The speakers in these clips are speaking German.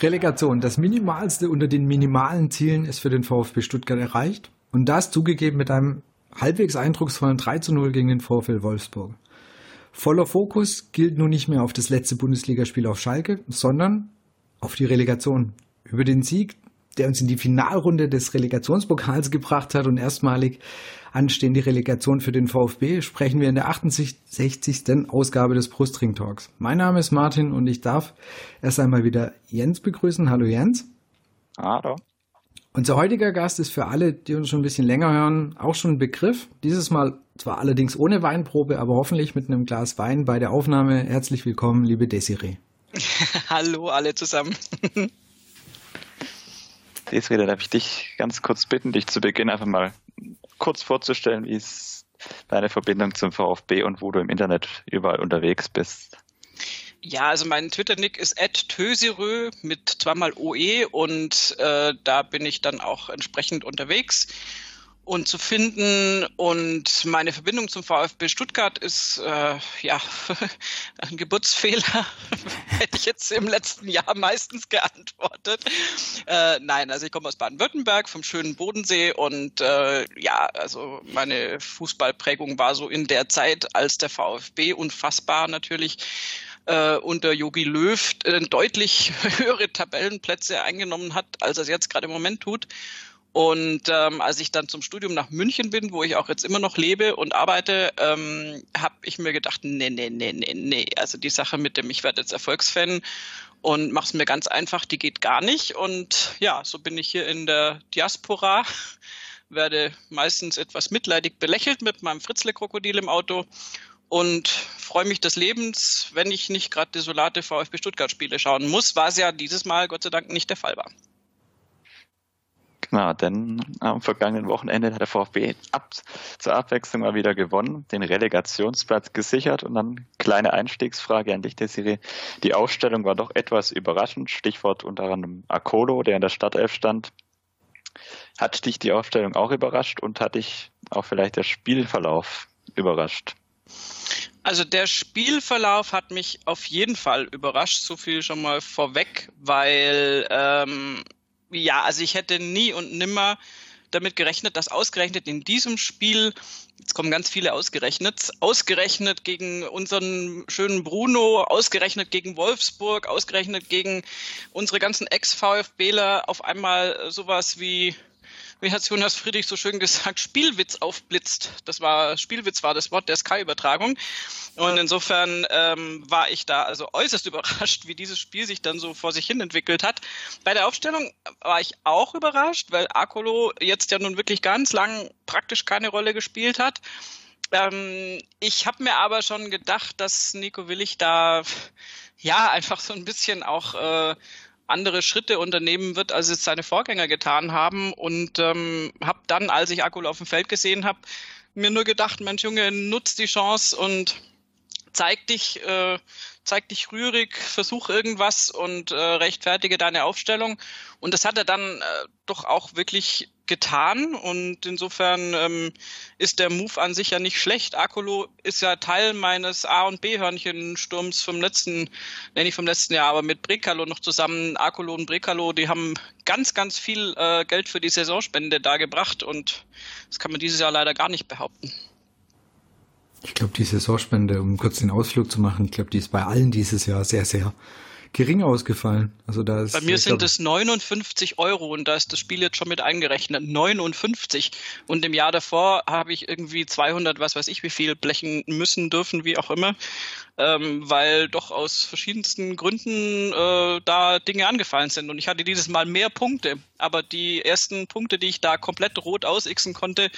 Relegation. Das Minimalste unter den minimalen Zielen ist für den VfB Stuttgart erreicht und das zugegeben mit einem halbwegs eindrucksvollen 3:0 gegen den VfL Wolfsburg. Voller Fokus gilt nun nicht mehr auf das letzte Bundesligaspiel auf Schalke, sondern auf die Relegation. Über den Sieg, der uns in die Finalrunde des Relegationspokals gebracht hat und erstmalig anstehend die Relegation für den VfB, sprechen wir in der 68. Ausgabe des Brustring-Talks. Mein Name ist Martin und ich darf erst einmal wieder Jens begrüßen. Hallo Jens. Hallo. Unser heutiger Gast ist für alle, die uns schon ein bisschen länger hören, auch schon ein Begriff. Dieses Mal zwar allerdings ohne Weinprobe, aber hoffentlich mit einem Glas Wein bei der Aufnahme. Herzlich willkommen, liebe Tösirö. Hallo alle zusammen. Tösirö, darf ich dich ganz kurz bitten, dich zu Beginn einfach mal kurz vorzustellen, wie ist deine Verbindung zum VfB und wo du im Internet überall unterwegs bist? Ja, also mein Twitter-Nick ist @tösirö mit zweimal OE und da bin ich dann auch entsprechend unterwegs und zu finden. Und meine Verbindung zum VfB Stuttgart ist ein Geburtsfehler, hätte ich jetzt im letzten Jahr meistens geantwortet. Nein, also ich komme aus Baden-Württemberg, vom schönen Bodensee und also meine Fußballprägung war so in der Zeit, als der VfB unfassbar natürlich unter Jogi Löw deutlich höhere Tabellenplätze eingenommen hat, als er es jetzt gerade im Moment tut. Und als ich dann zum Studium nach München bin, wo ich auch jetzt immer noch lebe und arbeite, habe ich mir gedacht, nee. Also die Sache mit dem, ich werde jetzt Erfolgsfan und mach's mir ganz einfach, die geht gar nicht. Und ja, so bin ich hier in der Diaspora, werde meistens etwas mitleidig belächelt mit meinem Fritzle-Krokodil im Auto. Und freue mich des Lebens, wenn ich nicht gerade desolate VfB Stuttgart-Spiele schauen muss, was ja dieses Mal Gott sei Dank nicht der Fall war. Genau, denn am vergangenen Wochenende hat der VfB zur Abwechslung mal wieder gewonnen, den Relegationsplatz gesichert und dann kleine Einstiegsfrage an dich, Tösirö. Die Aufstellung war doch etwas überraschend, Stichwort unter anderem Akolo, der in der Startelf stand. Hat dich die Aufstellung auch überrascht und hat dich auch vielleicht der Spielverlauf überrascht? Also der Spielverlauf hat mich auf jeden Fall überrascht, so viel schon mal vorweg, weil ich hätte nie und nimmer damit gerechnet, dass ausgerechnet in diesem Spiel, jetzt kommen ganz viele ausgerechnet gegen unseren schönen Bruno, ausgerechnet gegen Wolfsburg, ausgerechnet gegen unsere ganzen Ex-VfBler auf einmal sowas wie hat Jonas Friedrich so schön gesagt, Spielwitz aufblitzt. Spielwitz war das Wort der Sky-Übertragung. Und insofern war ich da also äußerst überrascht, wie dieses Spiel sich dann so vor sich hin entwickelt hat. Bei der Aufstellung war ich auch überrascht, weil Akolo jetzt ja nun wirklich ganz lang praktisch keine Rolle gespielt hat. Ich habe mir aber schon gedacht, dass Nico Willig da ja einfach so ein bisschen auch andere Schritte unternehmen wird, als es seine Vorgänger getan haben. Und habe dann, als ich Akolo auf dem Feld gesehen habe, mir nur gedacht, Mensch Junge, nutz die Chance und zeig dich rührig, versuch irgendwas und rechtfertige deine Aufstellung. Und das hat er dann doch auch wirklich getan. Und insofern ist der Move an sich ja nicht schlecht. Akolo ist ja Teil meines A- und B-Hörnchensturms vom letzten Jahr, aber mit Brekalo noch zusammen. Akolo und Brekalo, die haben ganz, ganz viel Geld für die Saisonspende dargebracht und das kann man dieses Jahr leider gar nicht behaupten. Ich glaube, die Saisonspende, um kurz den Ausflug zu machen, die ist bei allen dieses Jahr sehr, sehr gering ausgefallen. Also da ist, bei mir sind es 59 € und da ist das Spiel jetzt schon mit eingerechnet. 59. Und im Jahr davor habe ich irgendwie 200, was weiß ich wie viel, blechen müssen, dürfen, wie auch immer, weil doch aus verschiedensten Gründen da Dinge angefallen sind. Und ich hatte dieses Mal mehr Punkte. Aber die ersten Punkte, die ich da komplett rot ausixen konnte,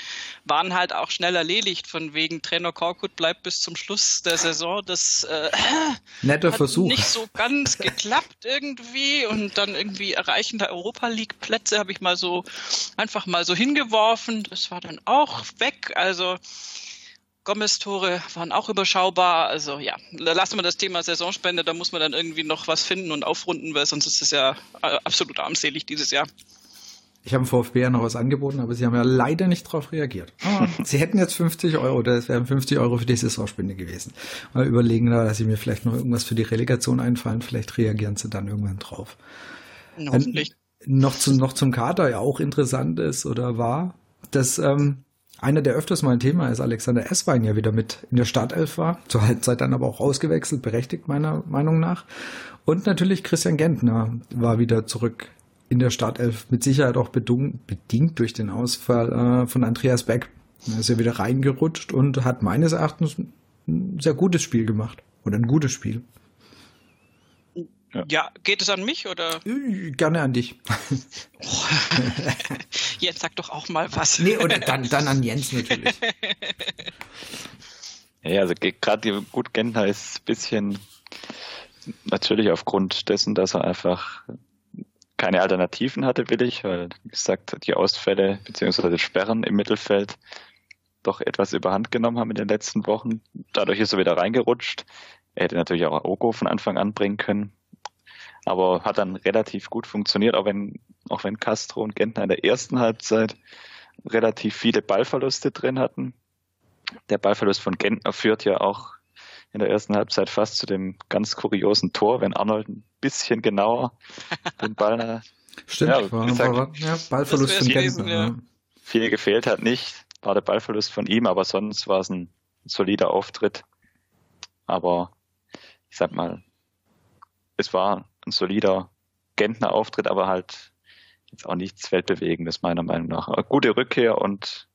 waren halt auch schnell erledigt. Von wegen Trainer Korkut bleibt bis zum Schluss der Saison. Das netter Versuch. Nicht so ganz geklappt irgendwie und dann irgendwie Erreichen der Europa League Plätze habe ich mal so hingeworfen. Das war dann auch weg. Also Gomez-Tore waren auch überschaubar. Also ja, lassen wir das Thema Saisonspende, da muss man dann irgendwie noch was finden und aufrunden, weil sonst ist es ja absolut armselig dieses Jahr. Ich habe dem VfB ja noch was angeboten, aber sie haben ja leider nicht darauf reagiert. Sie hätten jetzt 50 €, oder es wären 50 € für die Saisonspende gewesen. Mal überlegen, dass sie mir vielleicht noch irgendwas für die Relegation einfallen, vielleicht reagieren sie dann irgendwann drauf. Hoffentlich. Noch zum Kader, ja auch interessant ist oder war, dass einer, der öfters mal ein Thema ist, Alexander Esswein, ja wieder mit in der Startelf war, zur Halbzeit dann aber auch ausgewechselt, berechtigt meiner Meinung nach. Und natürlich Christian Gentner war wieder zurück in der Startelf, mit Sicherheit auch bedingt durch den Ausfall von Andreas Beck. Er ist ja wieder reingerutscht und hat meines Erachtens ein sehr gutes Spiel gemacht. Oder ein gutes Spiel. Ja, geht es an mich oder? Gerne an dich. Jens, sag doch auch mal was. Nee, oder dann an Jens natürlich. Ja, also gerade gut, Gentner ist ein bisschen natürlich aufgrund dessen, dass er einfach keine Alternativen hatte, billig, weil, wie gesagt, die Ausfälle bzw. Sperren im Mittelfeld doch etwas überhand genommen haben in den letzten Wochen. Dadurch ist er wieder reingerutscht. Er hätte natürlich auch Ogo von Anfang an bringen können, aber hat dann relativ gut funktioniert, auch wenn Castro und Gentner in der ersten Halbzeit relativ viele Ballverluste drin hatten. Der Ballverlust von Gentner führt ja auch in der ersten Halbzeit fast zu dem ganz kuriosen Tor, wenn Arnold ein bisschen genauer den Ball... Stimmt, ja, Ballverlust von Gentner. Ja. Viel gefehlt hat nicht, war der Ballverlust von ihm, aber sonst war es ein solider Auftritt. Aber ich sag mal, es war ein solider Gentner-Auftritt, aber halt jetzt auch nichts Weltbewegendes meiner Meinung nach. Eine gute Rückkehr und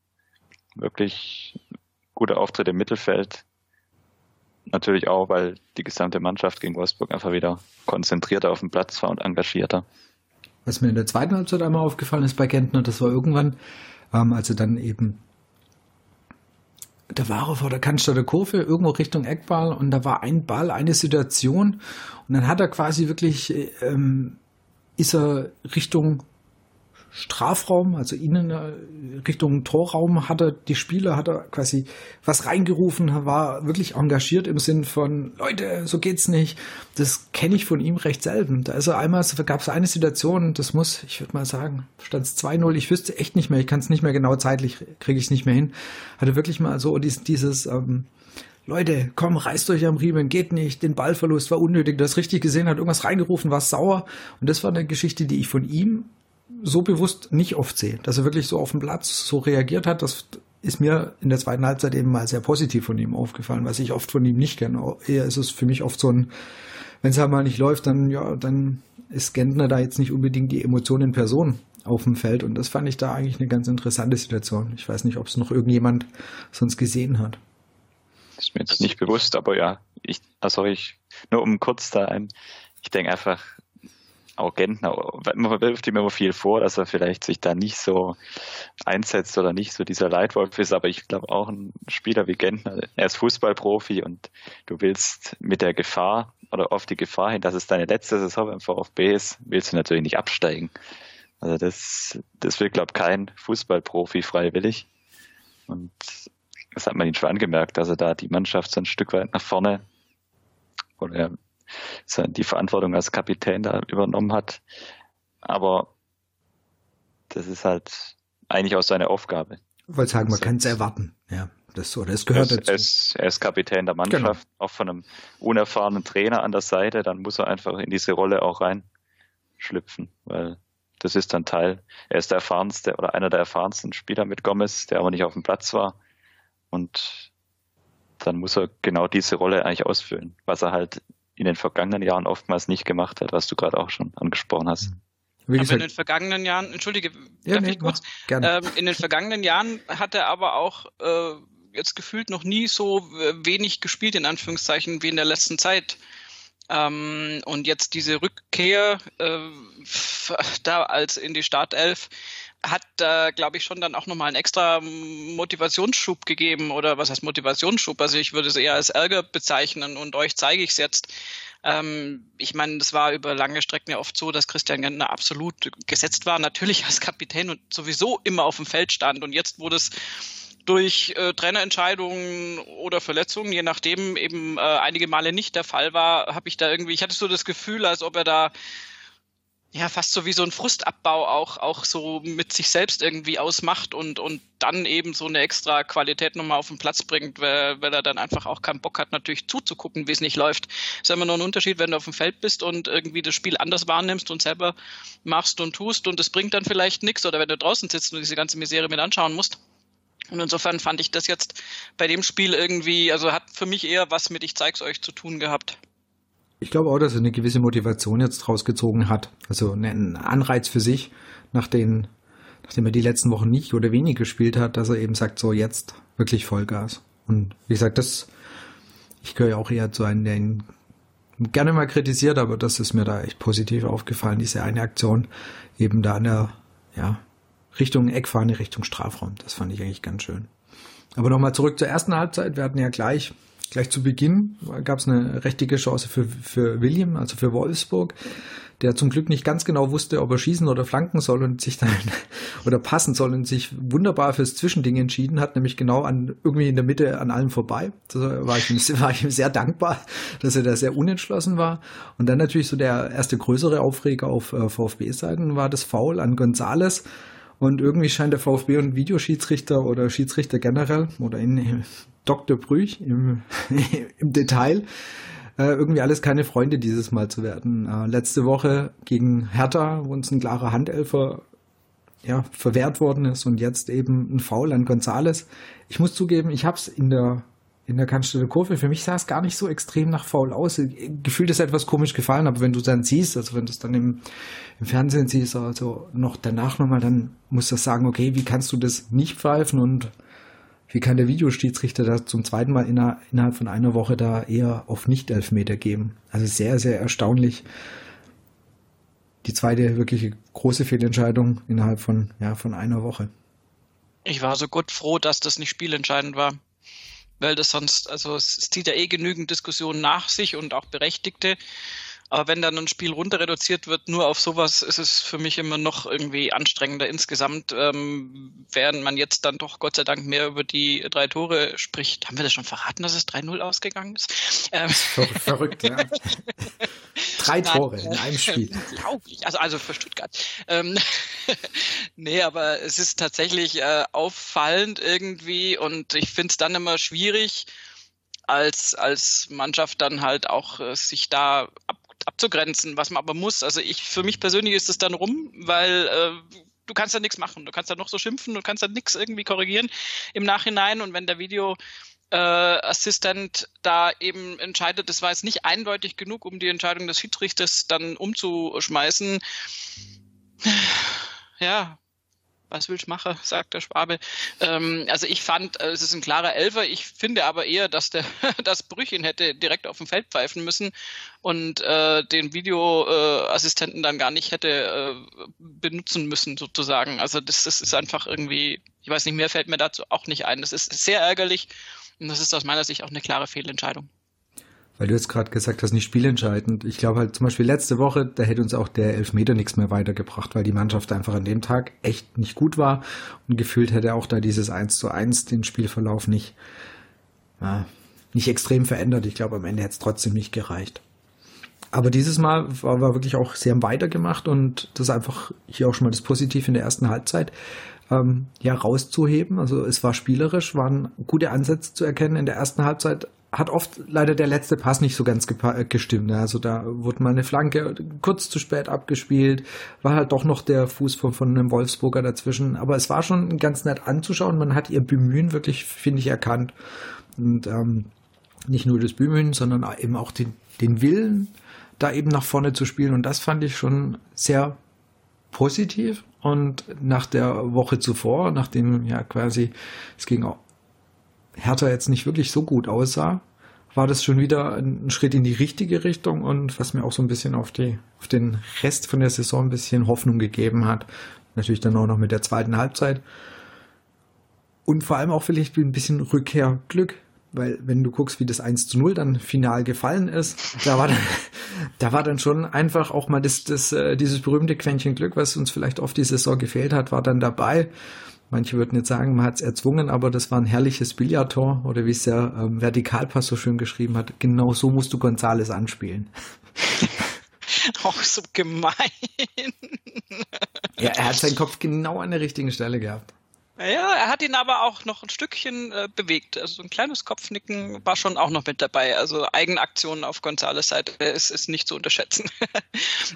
wirklich guter Auftritt im Mittelfeld. Natürlich auch, weil die gesamte Mannschaft gegen Wolfsburg einfach wieder konzentrierter auf dem Platz war und engagierter. Was mir in der zweiten Halbzeit einmal aufgefallen ist bei Gentner, das war irgendwann, als er dann eben, da war er vor der Cannstatter Kurve, irgendwo Richtung Eckball, und da war ein Ball, eine Situation, und dann hat er quasi wirklich, ist er Richtung Strafraum, also innen Richtung Torraum, hat er quasi was reingerufen, war wirklich engagiert im Sinn von, Leute, so geht's nicht. Das kenne ich von ihm recht selten. Da ist er einmal, gab es eine Situation, das muss, ich würde mal sagen, stand es 2-0, ich wüsste echt nicht mehr, ich kann es nicht mehr genau zeitlich, kriege ich es nicht mehr hin. Hatte wirklich mal so dieses Leute, komm, reißt euch am Riemen, geht nicht, den Ballverlust war unnötig, das richtig gesehen, hat irgendwas reingerufen, war sauer, und das war eine Geschichte, die ich von ihm so bewusst nicht oft sehe, dass er wirklich so auf dem Platz so reagiert hat. Das ist mir in der zweiten Halbzeit eben mal sehr positiv von ihm aufgefallen, was ich oft von ihm nicht kenne. Eher ist es für mich oft so ein, wenn es halt mal nicht läuft, dann ist Gentner da jetzt nicht unbedingt die Emotion in Person auf dem Feld, und das fand ich da eigentlich eine ganz interessante Situation. Ich weiß nicht, ob es noch irgendjemand sonst gesehen hat. Das ist mir jetzt nicht bewusst, aber ja, ich denke einfach, auch Gentner, man wirft ihm immer viel vor, dass er vielleicht sich da nicht so einsetzt oder nicht so dieser Leitwolf ist, aber ich glaube auch ein Spieler wie Gentner, er ist Fußballprofi, und du willst mit der Gefahr oder auf die Gefahr hin, dass es deine letzte Saison beim VfB ist, willst du natürlich nicht absteigen. Also das will, glaube ich, kein Fußballprofi freiwillig, und das hat man ihn schon angemerkt, dass er da die Mannschaft so ein Stück weit nach vorne oder die Verantwortung als Kapitän da übernommen hat. Aber das ist halt eigentlich auch seine Aufgabe. Ich wollte sagen, man kann es erwarten. Ja, das gehört dazu. Er ist Kapitän der Mannschaft, genau. Auch von einem unerfahrenen Trainer an der Seite. Dann muss er einfach in diese Rolle auch reinschlüpfen, weil das ist dann Teil. Er ist der erfahrenste oder einer der erfahrensten Spieler mit Gomez, der aber nicht auf dem Platz war. Und dann muss er genau diese Rolle eigentlich ausfüllen, was er halt in den vergangenen Jahren oftmals nicht gemacht hat, was du gerade auch schon angesprochen hast. Aber in den vergangenen Jahren, in den vergangenen Jahren hat er aber auch jetzt gefühlt noch nie so wenig gespielt, in Anführungszeichen, wie in der letzten Zeit. Und jetzt diese Rückkehr da als in die Startelf hat da, glaube ich, schon dann auch nochmal einen extra Motivationsschub gegeben, oder was heißt Motivationsschub? Also ich würde es eher als Ärger bezeichnen, und euch zeige ich es jetzt. Ich meine, das war über lange Strecken ja oft so, dass Christian Gentner absolut gesetzt war, natürlich als Kapitän und sowieso immer auf dem Feld stand, und jetzt, wo das durch Trainerentscheidungen oder Verletzungen, je nachdem, eben einige Male nicht der Fall war, habe ich da irgendwie, ich hatte so das Gefühl, als ob er da ja fast so wie so ein Frustabbau auch so mit sich selbst irgendwie ausmacht und dann eben so eine extra Qualität nochmal auf den Platz bringt, weil er dann einfach auch keinen Bock hat, natürlich zuzugucken, wie es nicht läuft. Ist immer noch ein Unterschied, wenn du auf dem Feld bist und irgendwie das Spiel anders wahrnimmst und selber machst und tust und es bringt dann vielleicht nichts, oder wenn du draußen sitzt und diese ganze Misere mit anschauen musst. Und insofern fand ich das jetzt bei dem Spiel irgendwie, also hat für mich eher was mit ich zeig's euch zu tun gehabt. Ich glaube auch, dass er eine gewisse Motivation jetzt draus gezogen hat. Also einen Anreiz für sich, nachdem er die letzten Wochen nicht oder wenig gespielt hat, dass er eben sagt, so jetzt wirklich Vollgas. Und wie gesagt, ich gehöre ja auch eher zu einem, der ihn gerne mal kritisiert, aber das ist mir da echt positiv aufgefallen, diese eine Aktion eben da an der, ja, Richtung Eckfahne, Richtung Strafraum. Das fand ich eigentlich ganz schön. Aber nochmal zurück zur ersten Halbzeit. Wir hatten ja gleich zu Beginn gab es eine richtige Chance für William, also für Wolfsburg, der zum Glück nicht ganz genau wusste, ob er schießen oder flanken soll und sich dann oder passen soll und sich wunderbar fürs Zwischending entschieden hat, nämlich genau an irgendwie in der Mitte an allem vorbei. Da war ich ihm sehr dankbar, dass er da sehr unentschlossen war. Und dann natürlich so der erste größere Aufreger auf VfB-Seiten war das Foul an Gonzalez. Und irgendwie scheint der VfB und Videoschiedsrichter oder Schiedsrichter generell oder Dr. Brych im Detail irgendwie alles keine Freunde dieses Mal zu werden. Letzte Woche gegen Hertha, wo uns ein klarer Handelfer verwehrt worden ist und jetzt eben ein Foul an Gonzalez. Ich muss zugeben, ich habe es in der Cannstatter Kurve, für mich sah es gar nicht so extrem nach Foul aus. Gefühlt ist etwas komisch gefallen, aber wenn du es dann siehst, also wenn du es dann im Fernsehen siehst, also noch danach nochmal, dann musst du sagen, okay, wie kannst du das nicht pfeifen und wie kann der Videoschiedsrichter das zum zweiten Mal innerhalb von einer Woche da eher auf Nicht-Elfmeter geben? Also sehr, sehr erstaunlich. Die zweite wirklich große Fehlentscheidung innerhalb von einer Woche. Ich war so gut froh, dass das nicht spielentscheidend war. Weil das sonst, also es zieht ja genügend Diskussionen nach sich und auch berechtigte. Aber wenn dann ein Spiel runter reduziert wird, nur auf sowas, ist es für mich immer noch irgendwie anstrengender insgesamt. Während man jetzt dann doch Gott sei Dank mehr über die 3 Tore spricht. Haben wir das schon verraten, dass es 3-0 ausgegangen ist? Verrückt, ja. 3 Tore in einem Spiel. Unglaublich, also für Stuttgart. Nee, aber es ist tatsächlich auffallend irgendwie und ich finde es dann immer schwierig, als Mannschaft dann halt auch sich da abzugrenzen, was man aber muss. Also für mich persönlich ist es dann rum, weil du kannst da nichts machen. Du kannst da noch so schimpfen, du kannst da nichts irgendwie korrigieren im Nachhinein. Und wenn der Videoassistent da eben entscheidet, das war jetzt nicht eindeutig genug, um die Entscheidung des Schiedsrichters dann umzuschmeißen. Ja, was will ich machen, sagt der Schwabe. Also ich fand, es ist ein klarer Elfer. Ich finde aber eher, dass das Brych hätte direkt auf dem Feld pfeifen müssen und den Videoassistenten dann gar nicht hätte benutzen müssen sozusagen. Also das ist einfach irgendwie, ich weiß nicht, mehr fällt mir dazu auch nicht ein. Das ist sehr ärgerlich und das ist aus meiner Sicht auch eine klare Fehlentscheidung. Weil du jetzt gerade gesagt hast, nicht spielentscheidend. Ich glaube halt zum Beispiel letzte Woche, da hätte uns auch der Elfmeter nichts mehr weitergebracht, weil die Mannschaft einfach an dem Tag echt nicht gut war und gefühlt hätte auch da dieses 1:1 den Spielverlauf nicht extrem verändert. Ich glaube, am Ende hätte es trotzdem nicht gereicht. Aber dieses Mal war wirklich auch sehr weitergemacht und das ist einfach hier auch schon mal das Positive in der ersten Halbzeit rauszuheben. Also es war spielerisch, waren gute Ansätze zu erkennen in der ersten Halbzeit. Hat oft leider der letzte Pass nicht so ganz gestimmt. Also da wurde mal eine Flanke kurz zu spät abgespielt, war halt doch noch der Fuß von einem Wolfsburger dazwischen. Aber es war schon ganz nett anzuschauen. Man hat ihr Bemühen wirklich, finde ich, erkannt. Und nicht nur das Bemühen, sondern eben auch den Willen, da eben nach vorne zu spielen. Und das fand ich schon sehr positiv. Und nach der Woche zuvor, nachdem ja quasi es ging auch Hertha jetzt nicht wirklich so gut aussah, war das schon wieder ein Schritt in die richtige Richtung und was mir auch so ein bisschen auf den Rest von der Saison ein bisschen Hoffnung gegeben hat. Natürlich dann auch noch mit der zweiten Halbzeit. Und vor allem auch vielleicht ein bisschen Rückkehrglück, weil wenn du guckst, wie das 1:0 dann final gefallen ist, da war dann schon einfach auch mal dieses berühmte Quäntchen Glück, was uns vielleicht oft die Saison gefehlt hat, war dann dabei. Manche würden jetzt sagen, man hat es erzwungen, aber das war ein herrliches Billardtor, oder wie es der Vertikalpass so schön geschrieben hat, genau so musst du Gonzalez anspielen. Auch so gemein. Ja, er hat seinen Kopf genau an der richtigen Stelle gehabt. Ja, er hat ihn aber auch noch ein Stückchen bewegt. Also so ein kleines Kopfnicken war schon auch noch mit dabei. Also Eigenaktionen auf Gonzales Seite ist nicht zu unterschätzen.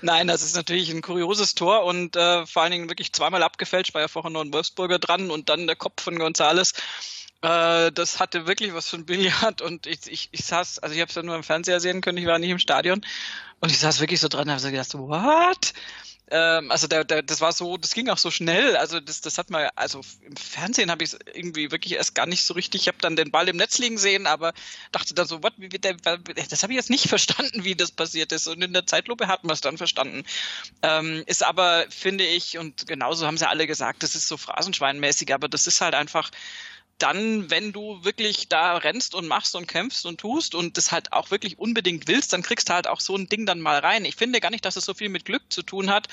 Nein, das ist natürlich ein kurioses Tor und vor allen Dingen wirklich zweimal abgefälscht. War ja vorher noch ein Wolfsburger dran und dann der Kopf von Gonzales. Das hatte wirklich was von Billard und ich saß, also ich habe es ja nur im Fernseher sehen können, ich war nicht im Stadion und ich saß wirklich so dran und habe so gedacht, what? Also das war so, das ging auch so schnell, also das hat man, also im Fernsehen habe ich es irgendwie wirklich erst gar nicht so richtig, ich habe dann den Ball im Netz liegen sehen, aber dachte dann so, what, das habe ich jetzt nicht verstanden, wie das passiert ist, und in der Zeitlupe hat man es dann verstanden. Ist aber, finde ich, und genauso haben sie alle gesagt, das ist so phrasenschweinmäßig, aber das ist halt einfach dann, wenn du wirklich da rennst und machst und kämpfst und tust und das halt auch wirklich unbedingt willst, dann kriegst du halt auch so ein Ding dann mal rein. Ich finde gar nicht, dass es so viel mit Glück zu tun hat.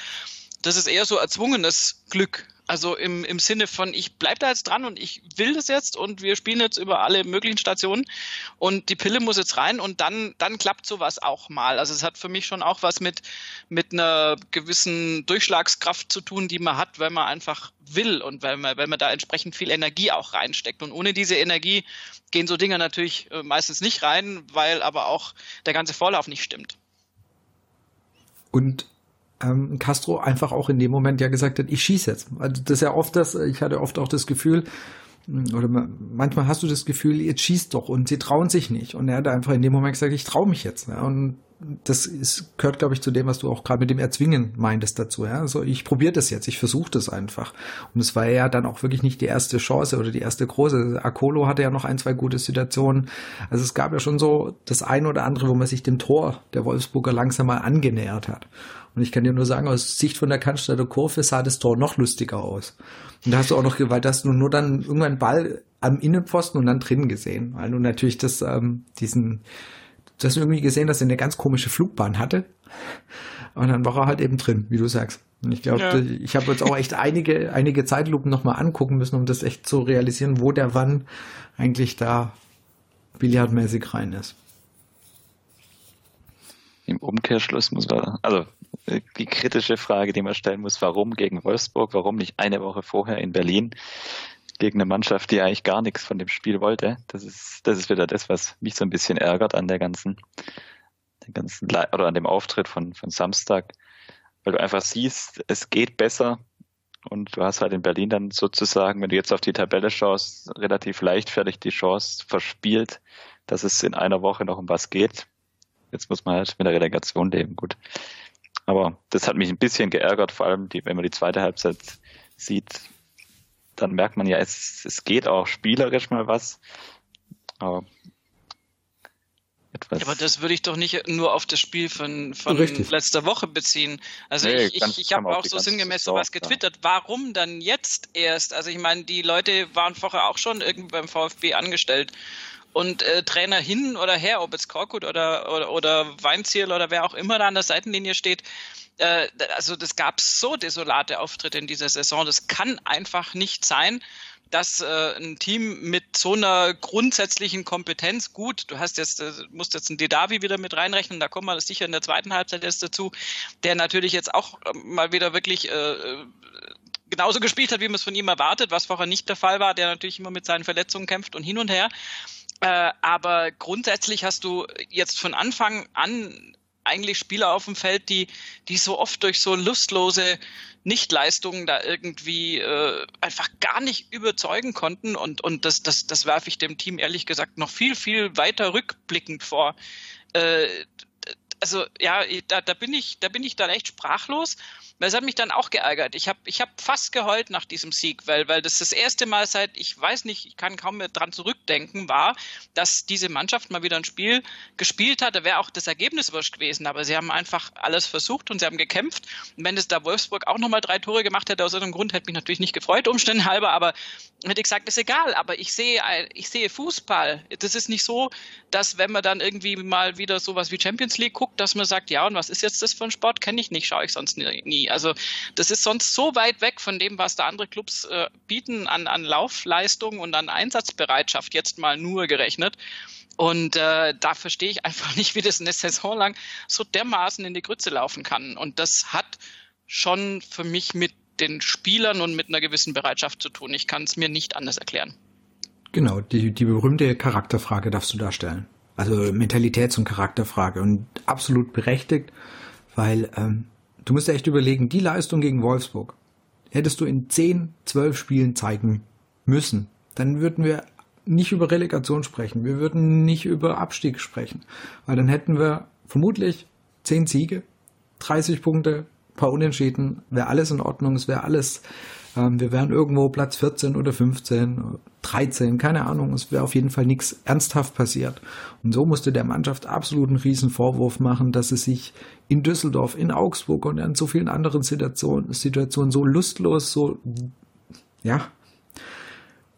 Das ist eher so erzwungenes Glück. Also im Sinne von, ich bleib da jetzt dran und ich will das jetzt und wir spielen jetzt über alle möglichen Stationen und die Pille muss jetzt rein und dann klappt sowas auch mal. Also es hat für mich schon auch was mit einer gewissen Durchschlagskraft zu tun, die man hat, wenn man einfach will und wenn man da entsprechend viel Energie auch reinsteckt. Und ohne diese Energie gehen so Dinger natürlich meistens nicht rein, weil aber auch der ganze Vorlauf nicht stimmt. Und Castro einfach auch in dem Moment ja gesagt hat, ich schieße jetzt. Also das ist ja oft das, ich hatte oft auch das Gefühl, oder manchmal hast du das Gefühl, jetzt schießt doch und sie trauen sich nicht. Und er hat einfach in dem Moment gesagt, ich traue mich jetzt. Ja, und das gehört, glaube ich, zu dem, was du auch gerade mit dem Erzwingen meintest dazu. Ja? Also ich probiere das jetzt, ich versuche das einfach. Und es war ja dann auch wirklich nicht die erste Chance oder die erste große. Akolo hatte ja noch 1, 2 gute Situationen. Also es gab ja schon so das eine oder andere, wo man sich dem Tor der Wolfsburger langsam mal angenähert hat. Und ich kann dir nur sagen, aus Sicht von der Cannstatter Kurve sah das Tor noch lustiger aus. Und da hast du auch noch, weil das nur dann irgendwann einen Ball am Innenpfosten und dann drinnen gesehen. Weil du natürlich du hast irgendwie gesehen, dass er eine ganz komische Flugbahn hatte. Und dann war er halt eben drin, wie du sagst. Und ich glaube, ja. Ich habe jetzt auch echt einige Zeitlupen nochmal angucken müssen, um das echt zu realisieren, wo der wann eigentlich da billardmäßig rein ist. Im Umkehrschluss muss man, also die kritische Frage, die man stellen muss, warum gegen Wolfsburg, warum nicht eine Woche vorher in Berlin gegen eine Mannschaft, die eigentlich gar nichts von dem Spiel wollte. Das ist wieder das, was mich so ein bisschen ärgert an der ganzen oder an dem Auftritt von Samstag, weil du einfach siehst, es geht besser und du hast halt in Berlin dann sozusagen, wenn du jetzt auf die Tabelle schaust, relativ leichtfertig die Chance verspielt, dass es in einer Woche noch um was geht. Jetzt muss man halt mit der Relegation leben, gut. Aber das hat mich ein bisschen geärgert, vor allem, wenn man die zweite Halbzeit sieht, dann merkt man ja, es geht auch spielerisch mal was. Aber etwas. Aber das würde ich doch nicht nur auf das Spiel von letzter Woche beziehen. Also nee, ich habe auch so sinngemäß sowas getwittert. Ja. Warum dann jetzt erst? Also ich meine, die Leute waren vorher auch schon irgendwie beim VfB angestellt. Und Trainer hin oder her, ob jetzt Korkut oder Weinzierl oder wer auch immer da an der Seitenlinie steht, also das gab so desolate Auftritte in dieser Saison. Das kann einfach nicht sein, dass ein Team mit so einer grundsätzlichen Kompetenz, gut, du hast jetzt musst jetzt einen Didavi wieder mit reinrechnen, da kommen wir sicher in der zweiten Halbzeit jetzt dazu, der natürlich jetzt auch mal wieder wirklich genauso gespielt hat, wie man es von ihm erwartet, was vorher nicht der Fall war, der natürlich immer mit seinen Verletzungen kämpft und hin und her. Aber grundsätzlich hast du jetzt von Anfang an eigentlich Spieler auf dem Feld, die so oft durch so lustlose Nichtleistungen da irgendwie einfach gar nicht überzeugen konnten. Und das werfe ich dem Team ehrlich gesagt noch viel, viel weiter rückblickend vor. Also ja, da bin ich dann echt sprachlos, weil es hat mich dann auch geärgert. Ich hab fast geheult nach diesem Sieg, weil das erste Mal seit, ich weiß nicht, ich kann kaum mehr dran zurückdenken, war, dass diese Mannschaft mal wieder ein Spiel gespielt hat. Da wäre auch das Ergebnis wurscht gewesen, aber sie haben einfach alles versucht und sie haben gekämpft. Und wenn es da Wolfsburg auch nochmal 3 Tore gemacht hätte, aus irgendeinem Grund, hätte mich natürlich nicht gefreut, Umständen halber, aber hätte ich gesagt, ist egal, aber ich sehe Fußball. Das ist nicht so, dass wenn man dann irgendwie mal wieder sowas wie Champions League guckt, guckt, dass man sagt, ja, und was ist jetzt das für ein Sport? Kenne ich nicht, schaue ich sonst nie. Also das ist sonst so weit weg von dem, was da andere Clubs bieten an Laufleistung und an Einsatzbereitschaft, jetzt mal nur gerechnet. Und da verstehe ich einfach nicht, wie das eine Saison lang so dermaßen in die Grütze laufen kann. Und das hat schon für mich mit den Spielern und mit einer gewissen Bereitschaft zu tun. Ich kann es mir nicht anders erklären. Genau, die berühmte Charakterfrage darfst du darstellen. Also Mentalitäts- und Charakterfrage und absolut berechtigt, weil du musst ja echt überlegen, die Leistung gegen Wolfsburg hättest du in 10, 12 Spielen zeigen müssen. Dann würden wir nicht über Relegation sprechen, wir würden nicht über Abstieg sprechen, weil dann hätten wir vermutlich 10 Siege, 30 Punkte, ein paar Unentschieden, wäre alles in Ordnung, es wäre alles, wir wären irgendwo Platz 14 oder 15, 13, keine Ahnung, es wäre auf jeden Fall nichts ernsthaft passiert. Und so musste der Mannschaft absolut einen riesen Vorwurf machen, dass sie sich in Düsseldorf, in Augsburg und in so vielen anderen Situationen so lustlos, so, ja,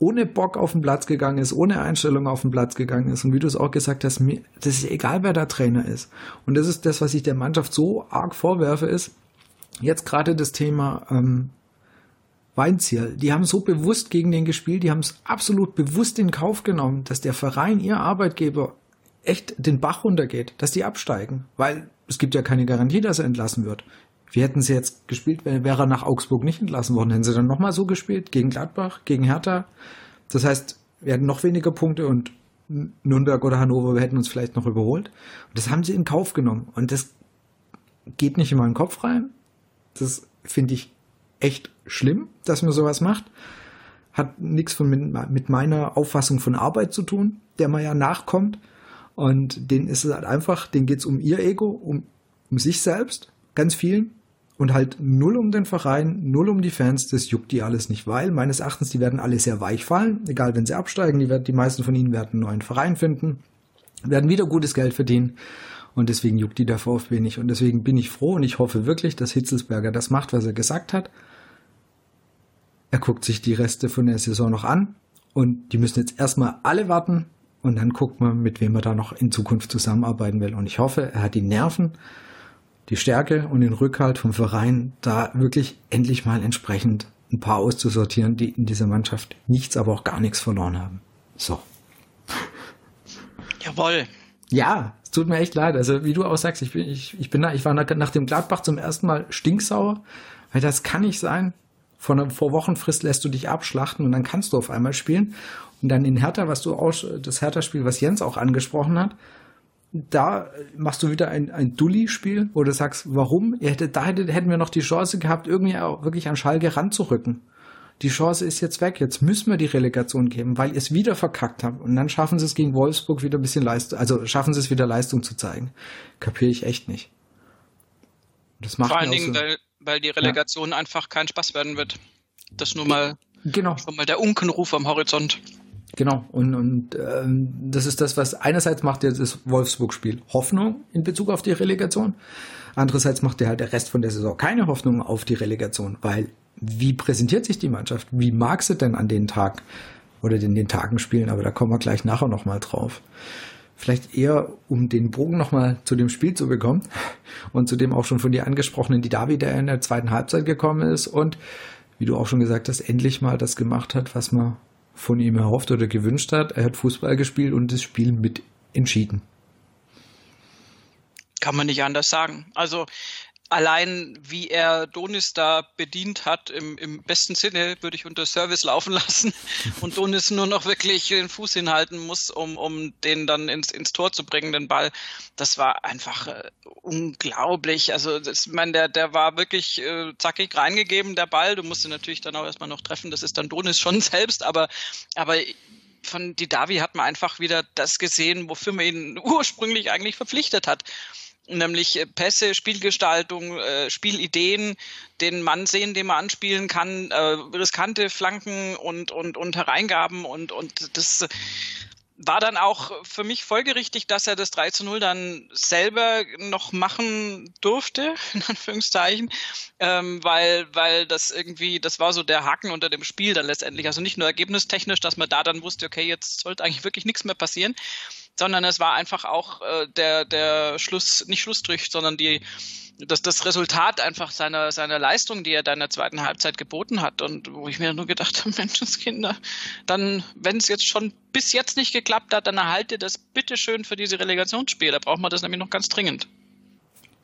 ohne Bock auf den Platz gegangen ist, ohne Einstellung auf den Platz gegangen ist. Und wie du es auch gesagt hast, mir, das ist egal, wer da Trainer ist. Und das ist das, was ich der Mannschaft so arg vorwerfe, ist jetzt gerade das Thema Weinzierl. Die haben so bewusst gegen den gespielt, die haben es absolut bewusst in Kauf genommen, dass der Verein, ihr Arbeitgeber, echt den Bach runtergeht, dass die absteigen. Weil es gibt ja keine Garantie, dass er entlassen wird. Wir hätten sie jetzt gespielt, wäre er nach Augsburg nicht entlassen worden, hätten sie dann nochmal so gespielt, gegen Gladbach, gegen Hertha. Das heißt, wir hätten noch weniger Punkte und Nürnberg oder Hannover, wir hätten uns vielleicht noch überholt. Und das haben sie in Kauf genommen. Und das geht nicht in meinen Kopf rein. Das finde ich echt schlimm, dass man sowas macht. Hat nichts mit meiner Auffassung von Arbeit zu tun, der man ja nachkommt. Und denen ist es halt einfach, denen geht es um ihr Ego, um sich selbst, ganz vielen. Und halt null um den Verein, null um die Fans, das juckt die alles nicht, weil meines Erachtens, die werden alle sehr weich fallen, egal wenn sie absteigen, die meisten von ihnen werden einen neuen Verein finden, werden wieder gutes Geld verdienen und deswegen juckt die der VfB nicht und deswegen bin ich froh und ich hoffe wirklich, dass Hitzlsperger das macht, was er gesagt hat. Er guckt sich die Reste von der Saison noch an und die müssen jetzt erstmal alle warten und dann guckt man, mit wem er da noch in Zukunft zusammenarbeiten will und ich hoffe, er hat die Nerven, die Stärke und den Rückhalt vom Verein, da wirklich endlich mal entsprechend ein paar auszusortieren, die in dieser Mannschaft nichts, aber auch gar nichts verloren haben. So. Jawohl. Ja, es tut mir echt leid. Also wie du auch sagst, ich war nach dem Gladbach zum ersten Mal stinksauer, weil das kann nicht sein. Vor Wochenfrist lässt du dich abschlachten und dann kannst du auf einmal spielen. Und dann in Hertha, das Hertha-Spiel, was Jens auch angesprochen hat, da machst du wieder ein Dulli-Spiel, wo du sagst, warum? Hätten wir noch die Chance gehabt, irgendwie auch wirklich an Schalke ranzurücken. Die Chance ist jetzt weg, jetzt müssen wir die Relegation geben, weil ihr es wieder verkackt habt. Und dann schaffen sie es gegen Wolfsburg wieder ein bisschen Leistung, also schaffen sie es wieder Leistung zu zeigen. Kapiere ich echt nicht. Das macht vor allen Dingen, weil die Relegation einfach kein Spaß werden wird. Das nur mal, schon mal der Unkenruf am Horizont. Genau, und das ist das, was einerseits macht jetzt das Wolfsburg-Spiel Hoffnung in Bezug auf die Relegation, andererseits macht dir halt der Rest von der Saison keine Hoffnung auf die Relegation, weil wie präsentiert sich die Mannschaft, wie mag sie denn an den Tag oder in den Tagen spielen, aber da kommen wir gleich nachher nochmal drauf. Vielleicht eher, um den Bogen nochmal zu dem Spiel zu bekommen und zu dem auch schon von dir angesprochenen Didavi, der in der zweiten Halbzeit gekommen ist und, wie du auch schon gesagt hast, endlich mal das gemacht hat, was man von ihm erhofft oder gewünscht hat. Er hat Fußball gespielt und das Spiel mit entschieden. Kann man nicht anders sagen. Also allein wie er Donis da bedient hat, im besten Sinne würde ich unter Service laufen lassen und Donis nur noch wirklich den Fuß hinhalten muss, um den dann ins Tor zu bringen, den Ball. Das war einfach unglaublich. Also ich meine, der war wirklich zackig reingegeben, der Ball. Du musst ihn natürlich dann auch erstmal noch treffen. Das ist dann Donis schon selbst, aber von Didavi hat man einfach wieder das gesehen, wofür man ihn ursprünglich eigentlich verpflichtet hat. Nämlich Pässe, Spielgestaltung, Spielideen, den Mann sehen, den man anspielen kann, riskante Flanken und Hereingaben und das war dann auch für mich folgerichtig, dass er das 3:0 dann selber noch machen durfte, in Anführungszeichen, weil das irgendwie, das war so der Haken unter dem Spiel dann letztendlich. Also nicht nur ergebnistechnisch, dass man da dann wusste, okay, jetzt sollte eigentlich wirklich nichts mehr passieren, sondern es war einfach auch der Schluss, nicht Schlussstrich, sondern das Resultat einfach seiner Leistung, die er da in der zweiten Halbzeit geboten hat, und wo ich mir nur gedacht habe, Menschenskinder, dann, wenn es jetzt schon bis jetzt nicht geklappt hat, dann erhalte das bitteschön für diese Relegationsspiele. Da braucht man das nämlich noch ganz dringend.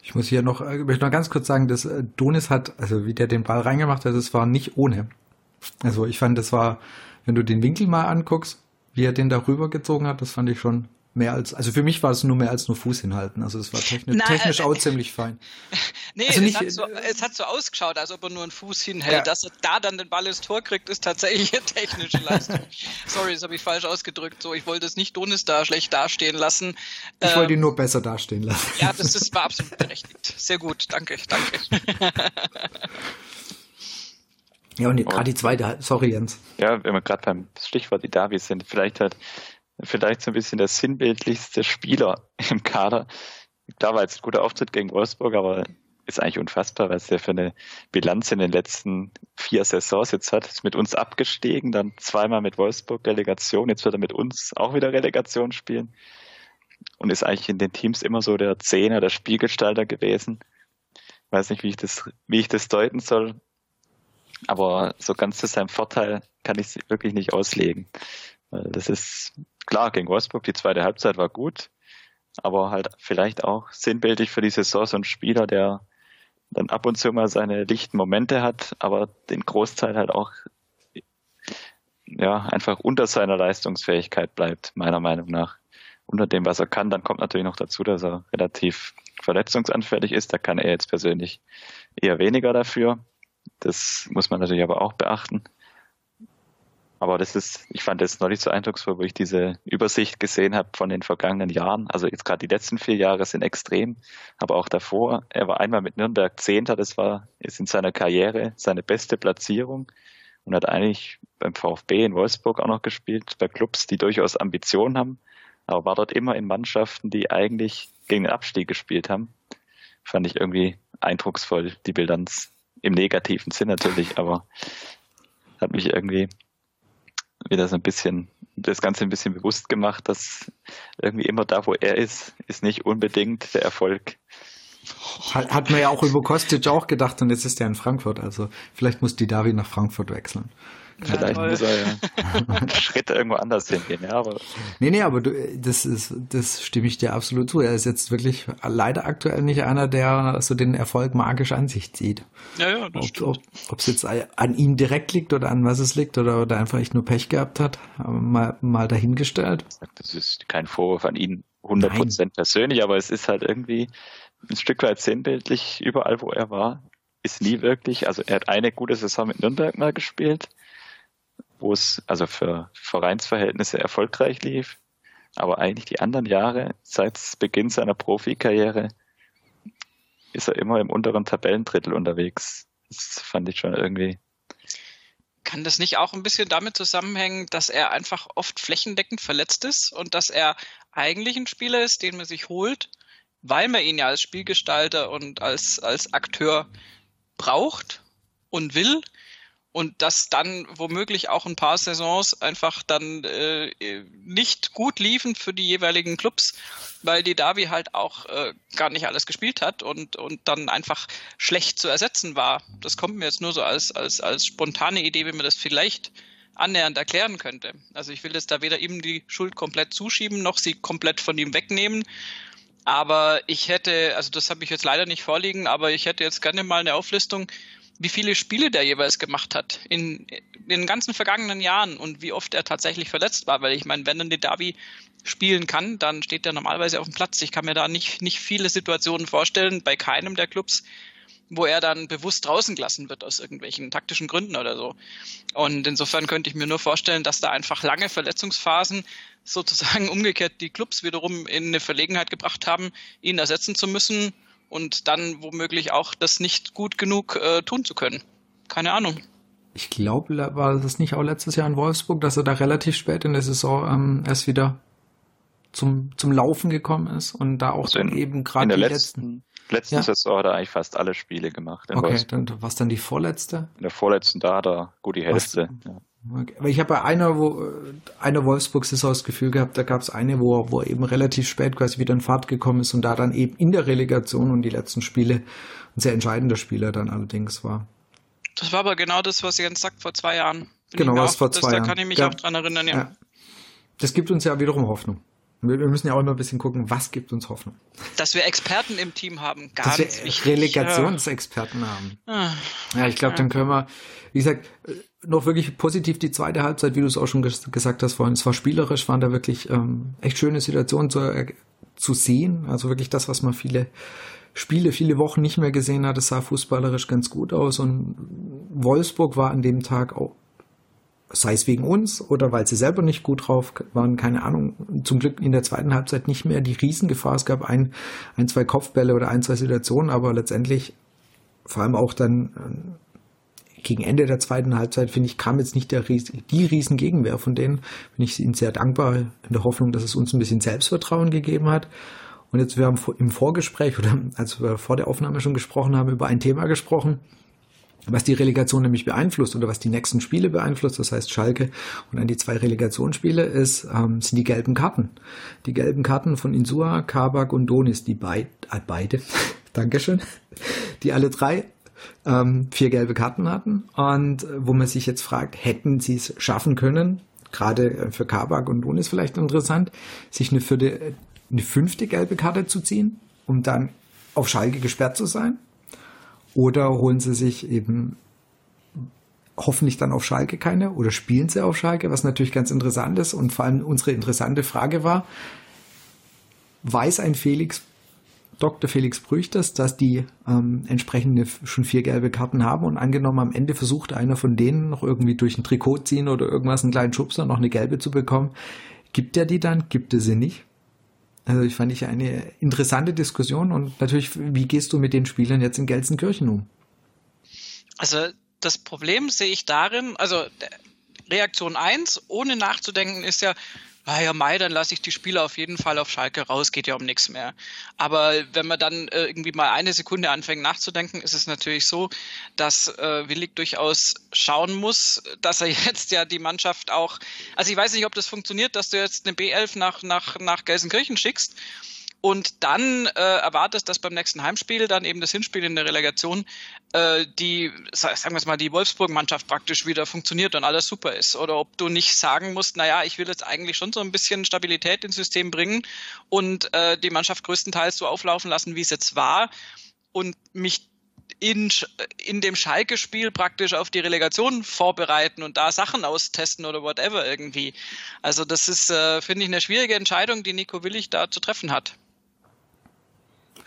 Ich muss hier noch, ganz kurz sagen, dass Donis hat, also wie der den Ball reingemacht hat, das war nicht ohne. Also ich fand, das war, wenn du den Winkel mal anguckst, wie er den da rübergezogen hat, das fand ich schon mehr als, also für mich war es nur mehr als nur Fuß hinhalten. Also es war technisch auch ziemlich fein. Nee, also es hat so ausgeschaut, als ob er nur einen Fuß hinhält. Ja. Dass er da dann den Ball ins Tor kriegt, ist tatsächlich eine technische Leistung. Sorry, das habe ich falsch ausgedrückt. So, ich wollte es nicht Donis da schlecht dastehen lassen. Ich wollte ihn nur besser dastehen lassen. Ja, das war absolut berechtigt. Sehr gut, danke. Ja, und gerade die zweite, sorry Jens. Ja, wenn wir gerade beim Stichwort Didavi sind, vielleicht so ein bisschen der sinnbildlichste Spieler im Kader. Klar war jetzt ein guter Auftritt gegen Wolfsburg, aber ist eigentlich unfassbar, was der für eine Bilanz in den letzten 4 Saisons jetzt hat. Ist mit uns abgestiegen, dann zweimal mit Wolfsburg Relegation, jetzt wird er mit uns auch wieder Relegation spielen und ist eigentlich in den Teams immer so der Zehner, der Spielgestalter gewesen. Weiß nicht, wie ich das deuten soll, aber so ganz zu seinem Vorteil kann ich es wirklich nicht auslegen. Das ist klar, gegen Wolfsburg, die zweite Halbzeit war gut, aber halt vielleicht auch sinnbildlich für die Saison so ein Spieler, der dann ab und zu mal seine lichten Momente hat, aber den Großteil halt auch einfach unter seiner Leistungsfähigkeit bleibt, meiner Meinung nach. Unter dem, was er kann. Dann kommt natürlich noch dazu, dass er relativ verletzungsanfällig ist. Da kann er jetzt persönlich eher weniger dafür. Das muss man natürlich aber auch beachten. Aber ich fand das noch nicht so eindrucksvoll, wo ich diese Übersicht gesehen habe von den vergangenen Jahren. Also jetzt gerade die letzten 4 Jahre sind extrem, aber auch davor. Er war einmal mit Nürnberg 10. Das ist in seiner Karriere seine beste Platzierung und hat eigentlich beim VfB in Wolfsburg auch noch gespielt, bei Clubs, die durchaus Ambitionen haben, aber war dort immer in Mannschaften, die eigentlich gegen den Abstieg gespielt haben. Fand ich irgendwie eindrucksvoll, die Bilanz. Im negativen Sinn natürlich, aber hat mich irgendwie wieder so ein bisschen, das Ganze ein bisschen bewusst gemacht, dass irgendwie immer da, wo er ist nicht unbedingt der Erfolg. Hat man ja auch über Kostic auch gedacht und jetzt ist er in Frankfurt, also vielleicht muss Didavi nach Frankfurt wechseln. Ja, vielleicht muss er ja Schritte irgendwo anders hingehen, ja, aber... Nee, aber das stimme ich dir absolut zu. Er ist jetzt wirklich leider aktuell nicht einer, der so den Erfolg magisch an sich zieht. Ja, das stimmt. Ob es jetzt an ihm direkt liegt oder an was es liegt oder einfach echt nur Pech gehabt hat, mal dahingestellt. Das ist kein Vorwurf an ihn 100% persönlich, aber es ist halt irgendwie ein Stück weit sinnbildlich, überall wo er war, ist nie wirklich, also er hat eine gute Saison mit Nürnberg mal gespielt, wo es also für Vereinsverhältnisse erfolgreich lief, aber eigentlich die anderen Jahre, seit Beginn seiner Profikarriere, ist er immer im unteren Tabellendrittel unterwegs. Das fand ich schon irgendwie... Kann das nicht auch ein bisschen damit zusammenhängen, dass er einfach oft flächendeckend verletzt ist und dass er eigentlich ein Spieler ist, den man sich holt, weil man ihn ja als Spielgestalter und als Akteur braucht und will? Und dass dann womöglich auch ein paar Saisons einfach dann nicht gut liefen für die jeweiligen Clubs, weil Didavi halt auch gar nicht alles gespielt hat und dann einfach schlecht zu ersetzen war. Das kommt mir jetzt nur so als spontane Idee, wie man das vielleicht annähernd erklären könnte. Also ich will jetzt da weder ihm die Schuld komplett zuschieben, noch sie komplett von ihm wegnehmen. Aber ich hätte, also das habe ich jetzt leider nicht vorliegen, aber ich hätte jetzt gerne mal eine Auflistung, wie viele Spiele der jeweils gemacht hat in den ganzen vergangenen Jahren und wie oft er tatsächlich verletzt war. Weil ich meine, wenn dann Didavi spielen kann, dann steht er normalerweise auf dem Platz. Ich kann mir da nicht viele Situationen vorstellen, bei keinem der Clubs, wo er dann bewusst draußen gelassen wird aus irgendwelchen taktischen Gründen oder so. Und insofern könnte ich mir nur vorstellen, dass da einfach lange Verletzungsphasen sozusagen umgekehrt die Clubs wiederum in eine Verlegenheit gebracht haben, ihn ersetzen zu müssen, und dann womöglich auch das nicht gut genug tun zu können. Keine Ahnung. Ich glaube, war das nicht auch letztes Jahr in Wolfsburg, dass er da relativ spät in der Saison erst wieder zum Laufen gekommen ist und da auch also dann eben gerade die letzten Saison hat er eigentlich fast alle Spiele gemacht in Wolfsburg. Okay, dann was dann die vorletzte? In der vorletzten, da hat er gut die Hälfte. Okay. Aber ich habe bei einer Wolfsburg-Saison das Gefühl gehabt, da gab es eine, wo er eben relativ spät quasi wieder in Fahrt gekommen ist und da dann eben in der Relegation und die letzten Spiele ein sehr entscheidender Spieler dann allerdings war. Das war aber genau das, was ihr jetzt sagt, vor 2 Jahren. Da kann ich mich auch dran erinnern, ja. Das gibt uns ja wiederum Hoffnung. Wir müssen ja auch immer ein bisschen gucken, was gibt uns Hoffnung. Dass wir Experten im Team haben, ganz wichtig. Dass wir Relegationsexperten haben. Ja, ich glaube, dann können wir, wie gesagt, noch wirklich positiv die zweite Halbzeit, wie du es auch schon gesagt hast vorhin. Es war spielerisch, waren da wirklich echt schöne Situationen zu sehen. Also wirklich das, was man viele Wochen nicht mehr gesehen hat. Es sah fußballerisch ganz gut aus. Und Wolfsburg war an dem Tag auch, sei es wegen uns oder weil sie selber nicht gut drauf waren, keine Ahnung, zum Glück in der zweiten Halbzeit nicht mehr die Riesengefahr. Es gab ein, zwei Kopfbälle oder ein, zwei Situationen, aber letztendlich, vor allem auch dann gegen Ende der zweiten Halbzeit, finde ich, kam jetzt nicht die Riesengegenwehr von denen. Bin ich ihnen sehr dankbar, in der Hoffnung, dass es uns ein bisschen Selbstvertrauen gegeben hat. Und jetzt, wir haben im Vorgespräch oder als wir vor der Aufnahme schon gesprochen haben, über ein Thema gesprochen, was die Relegation nämlich beeinflusst oder was die nächsten Spiele beeinflusst, das heißt Schalke und dann die 2 Relegationsspiele, sind die gelben Karten. Die gelben Karten von Insua, Kabak und Donis, die beide, Dankeschön, die alle 3 4 gelbe Karten hatten und wo man sich jetzt fragt, hätten sie es schaffen können, gerade für Kabak und Donis vielleicht interessant, sich eine 5. gelbe Karte zu ziehen, um dann auf Schalke gesperrt zu sein? Oder holen sie sich eben hoffentlich dann auf Schalke keine oder spielen sie auf Schalke, was natürlich ganz interessant ist. Und vor allem unsere interessante Frage war, weiß ein Dr. Felix Brych dass die entsprechende schon 4 gelbe Karten haben und angenommen am Ende versucht einer von denen noch irgendwie durch ein Trikot ziehen oder irgendwas einen kleinen Schubser noch eine gelbe zu bekommen, gibt er die dann, gibt er sie nicht? Also ich fand ich eine interessante Diskussion und natürlich, wie gehst du mit den Spielern jetzt in Gelsenkirchen um? Also das Problem sehe ich darin, also Reaktion 1, ohne nachzudenken, ist ja, dann lasse ich die Spieler auf jeden Fall auf Schalke raus, geht ja um nichts mehr. Aber wenn man dann irgendwie mal eine Sekunde anfängt nachzudenken, ist es natürlich so, dass Willig durchaus schauen muss, dass er jetzt ja die Mannschaft auch, also ich weiß nicht, ob das funktioniert, dass du jetzt eine B11 nach Gelsenkirchen schickst und dann erwartest, dass beim nächsten Heimspiel, dann eben das Hinspiel in der Relegation, die Wolfsburg-Mannschaft praktisch wieder funktioniert und alles super ist. Oder ob du nicht sagen musst, ich will jetzt eigentlich schon so ein bisschen Stabilität ins System bringen und die Mannschaft größtenteils so auflaufen lassen, wie es jetzt war und mich in dem Schalke-Spiel praktisch auf die Relegation vorbereiten und da Sachen austesten oder whatever irgendwie. Also das ist, finde ich, eine schwierige Entscheidung, die Nico Willig da zu treffen hat.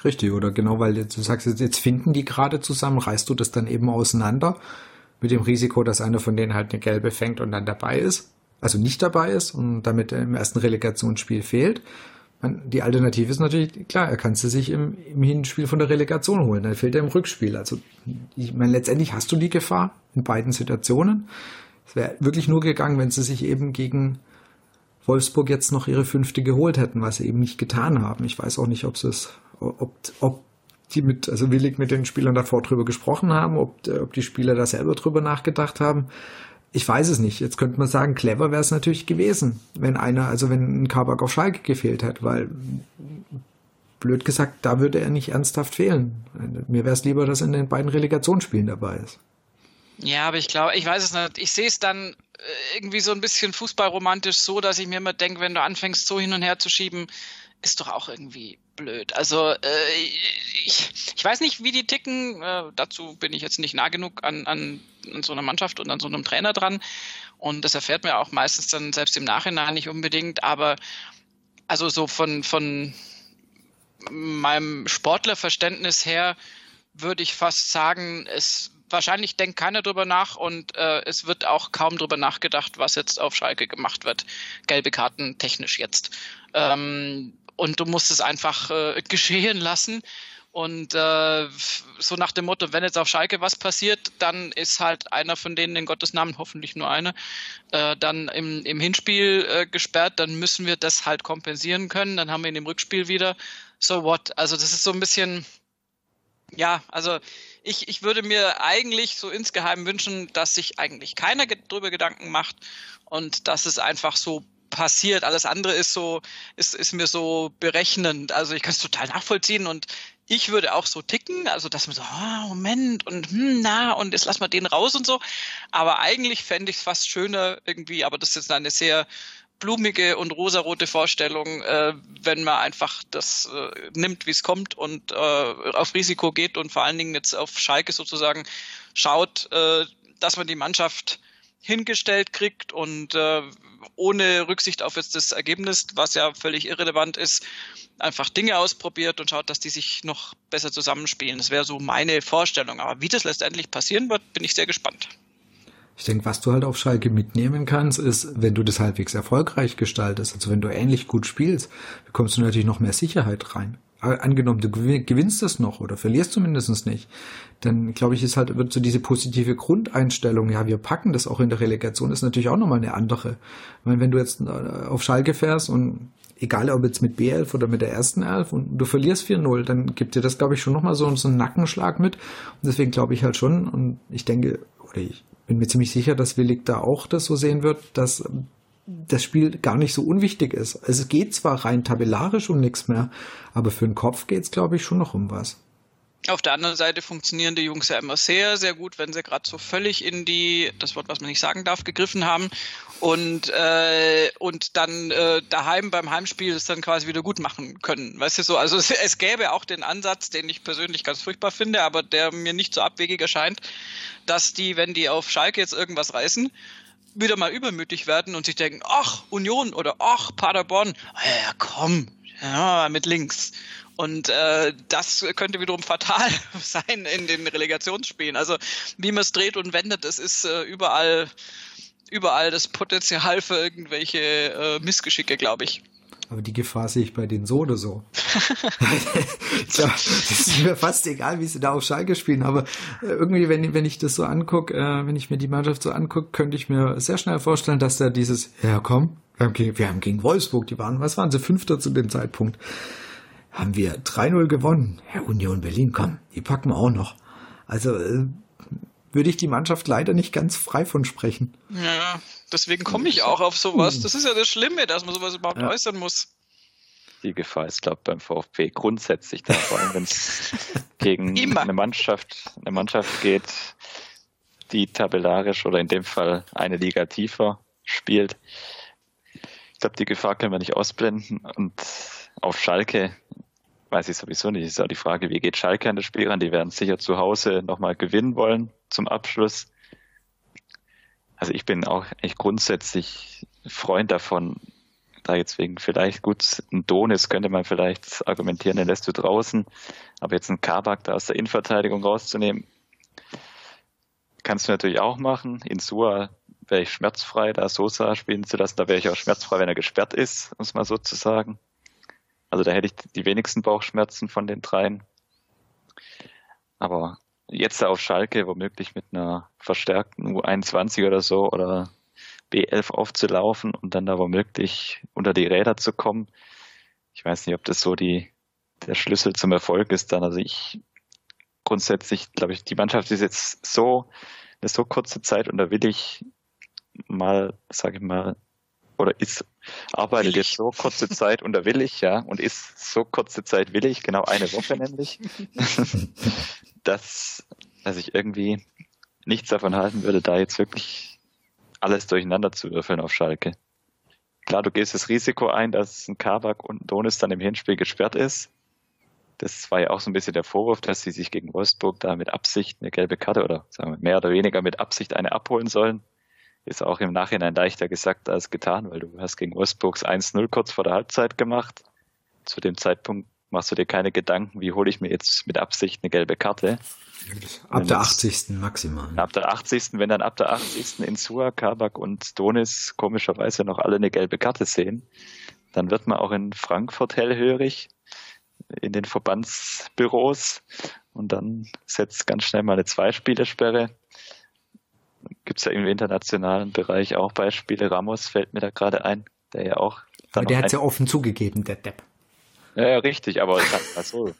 Richtig, oder genau, weil du sagst, jetzt finden die gerade zusammen, reißt du das dann eben auseinander mit dem Risiko, dass einer von denen halt eine gelbe fängt und dann dabei ist, also nicht dabei ist und damit im ersten Relegationsspiel fehlt. Die Alternative ist natürlich, klar, er kann sie sich im Hinspiel von der Relegation holen, dann fehlt er im Rückspiel. Also ich meine, letztendlich hast du die Gefahr in beiden Situationen. Es wäre wirklich nur gegangen, wenn sie sich eben gegen Wolfsburg jetzt noch ihre 5. geholt hätten, was sie eben nicht getan haben. Ich weiß auch nicht, ob die Willig mit den Spielern davor drüber gesprochen haben, ob die Spieler da selber drüber nachgedacht haben. Ich weiß es nicht. Jetzt könnte man sagen, clever wäre es natürlich gewesen, wenn ein Kabak auf Schalke gefehlt hat, weil, blöd gesagt, da würde er nicht ernsthaft fehlen. Mir wäre es lieber, dass er in den beiden Relegationsspielen dabei ist. Ja, aber ich glaube, ich weiß es nicht. Ich sehe es dann irgendwie so ein bisschen fußballromantisch so, dass ich mir immer denke, wenn du anfängst, so hin und her zu schieben, ist doch auch irgendwie blöd. Also ich weiß nicht, wie die ticken. Dazu bin ich jetzt nicht nah genug an so einer Mannschaft und an so einem Trainer dran. Und das erfährt man auch meistens dann selbst im Nachhinein nicht unbedingt. Aber also so von meinem Sportlerverständnis her würde ich fast sagen, wahrscheinlich denkt keiner drüber nach und es wird auch kaum drüber nachgedacht, was jetzt auf Schalke gemacht wird. Gelbe Karten technisch jetzt. Und du musst es einfach geschehen lassen. Und so nach dem Motto, wenn jetzt auf Schalke was passiert, dann ist halt einer von denen, in Gottes Namen, hoffentlich nur einer, dann im Hinspiel gesperrt. Dann müssen wir das halt kompensieren können. Dann haben wir ihn im Rückspiel wieder. So what? Also das ist so ein bisschen... Ja, also ich würde mir eigentlich so insgeheim wünschen, dass sich eigentlich keiner drüber Gedanken macht und dass es einfach so passiert. Alles andere ist so, ist mir so berechnend. Also ich kann es total nachvollziehen und ich würde auch so ticken, also dass man so, oh, Moment und na und jetzt lassen wir den raus und so. Aber eigentlich fände ich es fast schöner irgendwie, aber das ist jetzt eine sehr blumige und rosarote Vorstellung, wenn man einfach das nimmt, wie es kommt und auf Risiko geht und vor allen Dingen jetzt auf Schalke sozusagen schaut, dass man die Mannschaft hingestellt kriegt und ohne Rücksicht auf jetzt das Ergebnis, was ja völlig irrelevant ist, einfach Dinge ausprobiert und schaut, dass die sich noch besser zusammenspielen. Das wäre so meine Vorstellung. Aber wie das letztendlich passieren wird, bin ich sehr gespannt. Ich denke, was du halt auf Schalke mitnehmen kannst, ist, wenn du das halbwegs erfolgreich gestaltest, also wenn du ähnlich gut spielst, bekommst du natürlich noch mehr Sicherheit rein. Angenommen, du gewinnst es noch oder verlierst zumindest nicht, dann glaube ich, ist halt, wird so diese positive Grundeinstellung, ja, wir packen das auch in der Relegation, ist natürlich auch nochmal eine andere. Ich meine, wenn du jetzt auf Schalke fährst und egal ob jetzt mit B11 oder mit der ersten Elf und du verlierst 4-0, dann gibt dir das, glaube ich, schon nochmal so einen Nackenschlag mit. Und deswegen glaube ich halt schon und ich denke, oder ich bin mir ziemlich sicher, dass Willig da auch das so sehen wird, dass das Spiel gar nicht so unwichtig ist. Also es geht zwar rein tabellarisch um nichts mehr, aber für den Kopf geht es, glaube ich, schon noch um was. Auf der anderen Seite funktionieren die Jungs ja immer sehr, sehr gut, wenn sie gerade so völlig in die, das Wort, was man nicht sagen darf, gegriffen haben und dann daheim beim Heimspiel es dann quasi wieder gut machen können. Weißt du so, also es gäbe auch den Ansatz, den ich persönlich ganz furchtbar finde, aber der mir nicht so abwegig erscheint, dass die, wenn die auf Schalke jetzt irgendwas reißen, wieder mal übermütig werden und sich denken, ach, Union oder ach, Paderborn, ja komm, ja, mit links. Und das könnte wiederum fatal sein in den Relegationsspielen. Also wie man es dreht und wendet, es ist überall das Potenzial für irgendwelche Missgeschicke, glaube ich. Aber die Gefahr sehe ich bei denen so oder so. Ja, das ist mir fast egal, wie sie da auf Schalke spielen. Aber irgendwie, wenn ich das so angucke, wenn ich mir die Mannschaft so angucke, könnte ich mir sehr schnell vorstellen, dass da dieses, ja komm, wir haben gegen Wolfsburg, was waren sie, Fünfter zu dem Zeitpunkt, haben wir 3-0 gewonnen. Ja, Union Berlin, komm, die packen wir auch noch. Also würde ich die Mannschaft leider nicht ganz frei von sprechen. Ja, deswegen komme ich auch auf sowas. Das ist ja das Schlimme, dass man sowas überhaupt äußern muss. Die Gefahr ist, glaube ich, beim VfB grundsätzlich da, vor allem wenn es gegen eine Mannschaft geht, die tabellarisch oder in dem Fall eine Liga tiefer spielt. Ich glaube, die Gefahr können wir nicht ausblenden. Und auf Schalke weiß ich sowieso nicht. Ist auch die Frage, wie geht Schalke an das Spiel ran? Die werden sicher zu Hause nochmal gewinnen wollen zum Abschluss. Also ich bin auch echt grundsätzlich Freund davon, da jetzt wegen vielleicht gut ein Donis könnte man vielleicht argumentieren, den lässt du draußen, aber jetzt einen Kabak da aus der Innenverteidigung rauszunehmen, kannst du natürlich auch machen. Insua wäre ich schmerzfrei, da Sosa spielen zu lassen, da wäre ich auch schmerzfrei, wenn er gesperrt ist, um es mal so zu sagen. Also da hätte ich die wenigsten Bauchschmerzen von den dreien. Aber jetzt auf Schalke womöglich mit einer verstärkten U21 oder so oder B11 aufzulaufen und dann da womöglich unter die Räder zu kommen. Ich weiß nicht, ob das so der Schlüssel zum Erfolg ist dann. Also grundsätzlich glaube ich, die Mannschaft ist jetzt eine so kurze Zeit und da will ich mal, sage ich mal, oder arbeitet jetzt so kurze Zeit und da will ich, ja, und ist so kurze Zeit willig, genau eine Woche nämlich, dass ich irgendwie nichts davon halten würde, da jetzt wirklich alles durcheinander zu würfeln auf Schalke. Klar, du gehst das Risiko ein, dass ein Kabak und ein Donis dann im Hinspiel gesperrt ist. Das war ja auch so ein bisschen der Vorwurf, dass sie sich gegen Wolfsburg da mit Absicht eine gelbe Karte oder sagen wir mehr oder weniger mit Absicht eine abholen sollen. Ist auch im Nachhinein leichter gesagt als getan, weil du hast gegen Wolfsburgs 1-0 kurz vor der Halbzeit gemacht. Zu dem Zeitpunkt machst du dir keine Gedanken, wie hole ich mir jetzt mit Absicht eine gelbe Karte. Ab der 80. maximal. Ab der 80., wenn dann ab der 80. Insua, Kabak und Donis komischerweise noch alle eine gelbe Karte sehen, dann wird man auch in Frankfurt hellhörig, in den Verbandsbüros und dann setzt ganz schnell mal eine Zweispielersperre. Gibt es ja im internationalen Bereich auch Beispiele. Ramos fällt mir da gerade ein, der ja auch... Aber der hat es ja offen zugegeben, der Depp. Ja, richtig, aber also,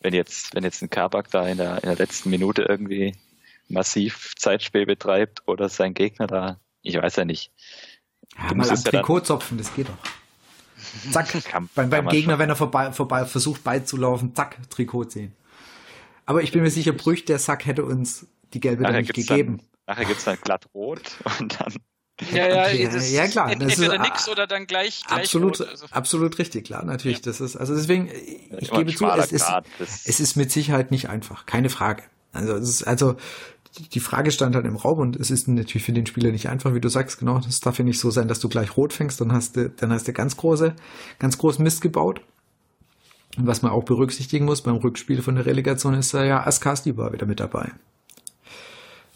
wenn jetzt ein Kabak da in der letzten Minute irgendwie massiv Zeitspiel betreibt oder sein Gegner da, ich weiß ja nicht. Ja, mal am Trikot zopfen, das geht doch. Zack, beim Gegner, wenn er vorbei versucht beizulaufen, zack, Trikot ziehen. Aber ich bin mir sicher, Brych, der Sack, hätte uns die gelbe nachher nicht gegeben. Nachher gibt es dann glatt rot und dann... Ja, klar. Entweder nix oder dann gleich absolut, rot, also. Absolut richtig, klar, natürlich. Ja. Das ist, also deswegen, ich gebe zu, es ist mit Sicherheit nicht einfach, keine Frage. Also es ist, also die Frage stand halt im Raum und es ist natürlich für den Spieler nicht einfach, wie du sagst, genau, das darf ja nicht so sein, dass du gleich rot fängst, dann hast du ganz großen Mist gebaut. Und was man auch berücksichtigen muss, beim Rückspiel von der Relegation ist da ja Ascacíbar wieder mit dabei.